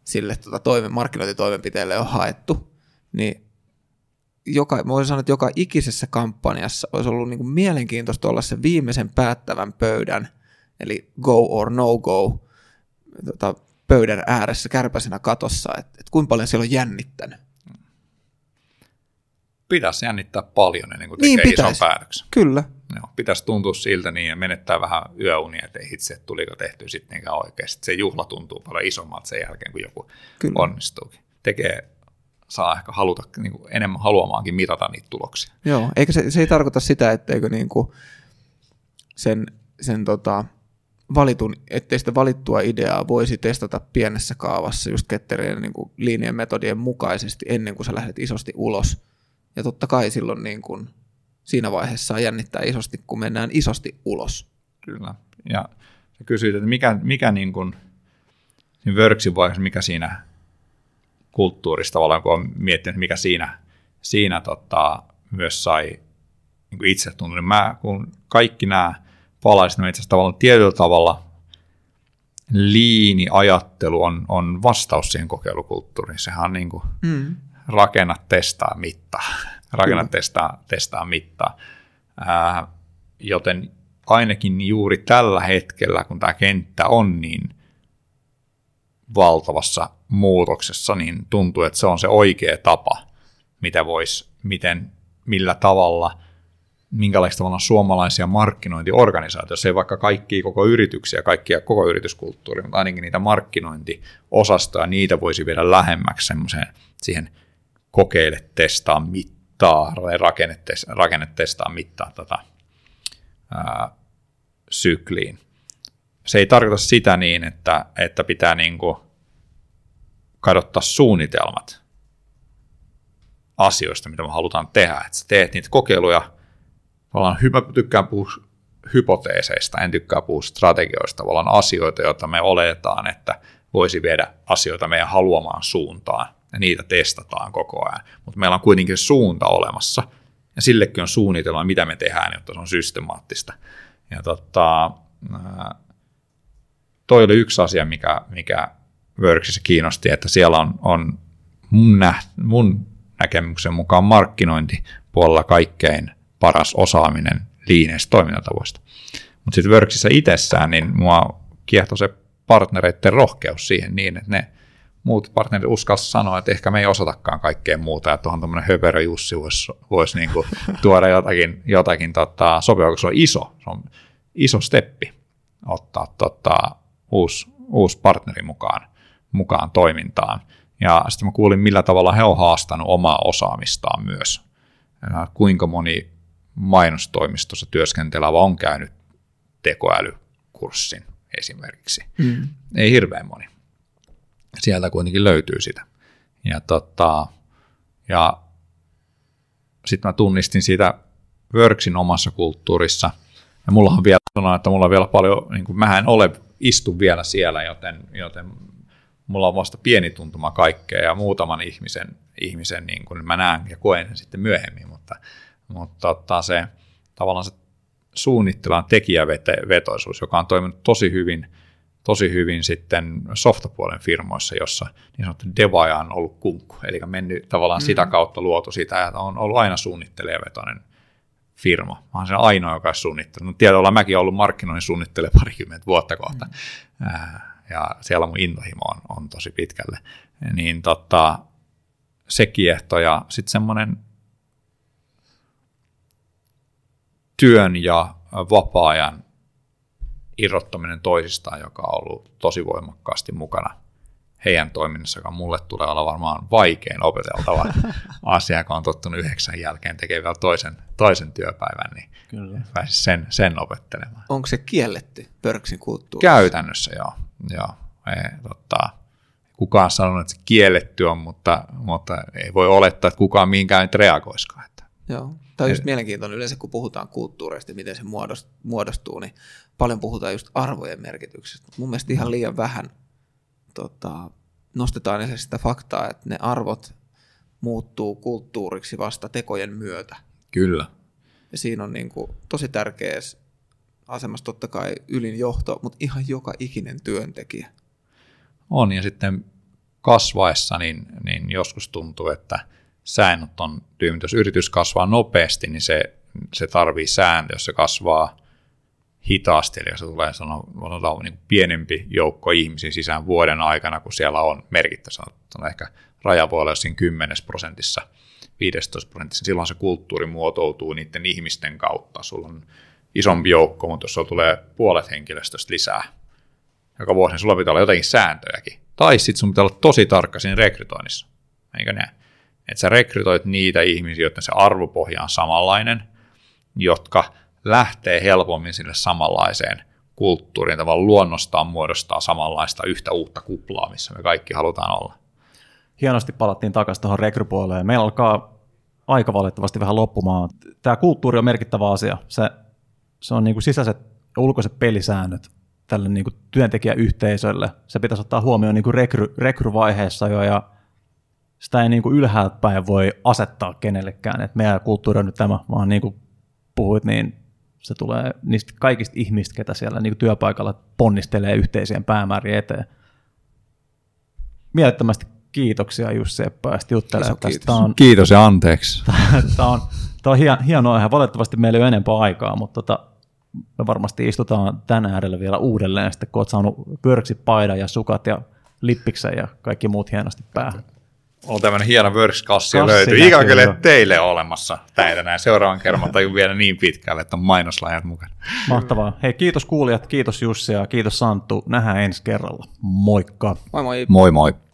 sille markkinointitoimenpiteelle on haettu, niin voisin sanoa, että joka ikisessä kampanjassa olisi ollut niin kuin mielenkiintoista olla se viimeisen päättävän pöydän, eli go or no go, pöydän ääressä kärpäsenä katossa, että kuinka paljon siellä on jännittänyt. Pitäisi jännittää paljon ennen kuin tekee ison päätöksen. Kyllä. Joo, pitäisi tuntua siltä niin ja menettää vähän yöunia, ettei itse tuliko tehtyä sittenkään oikeasti. Se juhla tuntuu paljon isommalta sen jälkeen, kun joku Kyllä. onnistuukin. Saa ehkä haluta niin kuin enemmän haluamaankin mitata niitä tuloksia. Joo, eikä se ei tarkoita sitä, etteikö niin kuin ettei sitä valittua ideaa voisi testata pienessä kaavassa just ketterien niin kuin linjan metodien mukaisesti ennen kuin sä lähdet isosti ulos. Ja totta kai silloin niin kuin siinä vaiheessa jännittää isosti, kun mennään isosti ulos. Kyllä. Ja sä kysyit, että mikä niin kuin siinä Wörksin vaiheessa, mikä siinä kulttuurissa tavallaan, kun olen miettinyt, mikä siinä myös sai niin itsetuntoinen. Kun kaikki nämä palaiset, niin itse asiassa tavallaan tietyllä tavalla liiniajattelu on vastaus siihen kokeilukulttuuriin. Sehän on niin kuin rakenna, testaa, mittaa. Rakenna, testaa, mittaa. Joten ainakin juuri tällä hetkellä, kun tämä kenttä on niin valtavassa muutoksessa, niin tuntuu, että se on se oikea tapa, minkälaista tavalla suomalaisia markkinointiorganisaatioita, ei vaikka koko yrityskulttuuria, mutta ainakin niitä markkinointiosastoja, niitä voisi viedä lähemmäksi semmoiseen siihen kokeile, testaa, mittaa, rakenne, testaa, mittaa sykliin. Se ei tarkoita sitä niin, että pitää niin kuin kadottaa suunnitelmat asioista, mitä me halutaan tehdä. Että sä teet niitä kokeiluja, tykkään puhua hypoteeseista, en tykkää puhua strategioista, vaan asioita, joita me oletaan, että voisi viedä asioita meidän haluamaan suuntaan. Ja niitä testataan koko ajan. Mutta meillä on kuitenkin suunta olemassa, ja sillekin on suunnitelma, mitä me tehdään, jotta se on systemaattista. Ja toi oli yksi asia, mikä Wörksissä kiinnosti, että siellä on mun näkemyksen mukaan markkinointipuolella kaikkein paras osaaminen liineistä toimintatavoista. Mutta sitten Wörksissä itsessään, niin mua kiehtoi se partnereiden rohkeus siihen niin, että ne muut partnerit uskalsivat sanoa, että ehkä me ei osatakaan kaikkea muuta, ja tuohon tuommoinen höperö Jussi voisi niinku tuoda jotakin sopivaa, koska se on iso. Se on iso steppi ottaa uusi partneri mukaan toimintaan. Ja sitten mä kuulin, millä tavalla he on haastanut omaa osaamistaan myös. Ja kuinka moni mainostoimistossa työskentelevä on käynyt tekoälykurssin esimerkiksi. Ei hirveän moni. Sieltä kuitenkin löytyy sitä. Ja, ja sitten mä tunnistin siitä Wörksin omassa kulttuurissa. Ja mulla on vielä sanoa, että mulla on vielä paljon, niin kuin mähän istu vielä siellä, joten mulla on vasta pieni tuntuma kaikkea ja muutaman ihmisen niin kuin mä näen ja koen sen sitten myöhemmin, mutta se tavallaan se suunnittelan tekijävetoisuus, joka on toiminut tosi hyvin tosi hyvin sitten softapuolen firmoissa, jossa niin sanottu devaaja on ollut kunkku, eli mennyt tavallaan sitä kautta luotu sitä, että on ollut aina suunnittelijavetoinen firma. Mä oon sen ainoa, joka on suunnittelut. Tiedolla mäkin olen ollut markkinoinnin suunnittelija 20 vuotta kohta, ja siellä mun intohimo on tosi pitkälle. Niin se kiehto ja sitten semmoinen työn ja vapaa-ajan irrottaminen toisistaan, joka on ollut tosi voimakkaasti mukana heidän toiminnassa, joka mulle tulee olla varmaan vaikein opeteltava asia, joka on tottunut 9 jälkeen tekee vielä toisen työpäivän, niin pääsis sen opettelemaan. Onko se kielletty Wörksin kulttuurissa? Käytännössä joo. Kukaan on sanonut, että se kielletty on, mutta ei voi olettaa, että kukaan mihinkään nyt reagoisikaan. Joo. Tämä on just mielenkiintoinen yleensä, kun puhutaan kulttuureista, miten se muodostuu, niin paljon puhutaan just arvojen merkityksestä. Mun mielestä ihan liian vähän nostetaan esille sitä faktaa, että ne arvot muuttuu kulttuuriksi vasta tekojen myötä. Kyllä. Ja siinä on niin kuin tosi tärkeä asemassa totta kai ylin johto, mutta ihan joka ikinen työntekijä. On, ja sitten kasvaessa niin joskus tuntuu, että säännöt on tyynyt. Jos yritys kasvaa nopeasti, niin se tarvii sääntö. Jos se kasvaa hitaasti, eli jos se tulee niin pienempi joukko ihmisiä sisään vuoden aikana, kun siellä on merkittävä, on ehkä raja voi olla siinä 10%, 15%, silloin se kulttuuri muotoutuu niiden ihmisten kautta. Sulla on isompi joukko, mutta jos sulla tulee puolet henkilöstöstä lisää, joka vuosi, niin sulla pitää olla jotakin sääntöjäkin. Tai sitten sun pitää olla tosi tarkka siinä rekrytoinnissa, eikö näin? Että sä rekrytoit niitä ihmisiä, joiden se arvopohja on samanlainen, jotka lähtee helpommin sille samanlaiseen kulttuuriin, tavallaan luonnostaan muodostaa samanlaista yhtä uutta kuplaa, missä me kaikki halutaan olla. Hienosti palattiin takaisin tuohon rekrypuoleen. Meillä alkaa aika valitettavasti vähän loppumaan. Tämä kulttuuri on merkittävä asia. Se on niin kuin sisäiset ja ulkoiset pelisäännöt tälle niin kuin työntekijäyhteisölle. Se pitäisi ottaa huomioon niin kuin rekryvaiheessa jo, ja sitä ei niin kuin ylhäältä päin voi asettaa kenellekään, että meidän kulttuuri on nyt tämä, vaan niin kuin puhuit, niin se tulee niistä kaikista ihmistä, ketä siellä niin kuin työpaikalla ponnistelee yhteiseen päämäärin eteen. Mielettömästi kiitoksia Jussi, että pääsit juttelemaan tästä. Kiitos ja anteeksi. Tämä on hienoa, ihan valitettavasti meillä ei ole enempää aikaa, mutta me varmasti istutaan tän äärellä vielä uudelleen, sitten kun olet saanut Wörksi-paidan ja sukat ja lippiksen ja kaikki muut hienosti päähän. On tämmöinen hieno Wörks-kassi löytyy. Ikä kyllä teille olemassa tänään. Seuraavan kerran mä tajun vielä niin pitkälle, että on mainoslajat mukana. Mahtavaa. Hei, kiitos kuulijat, kiitos Jussi ja kiitos Santtu. Nähdään ensi kerralla. Moikka. Moi moi. Moi moi.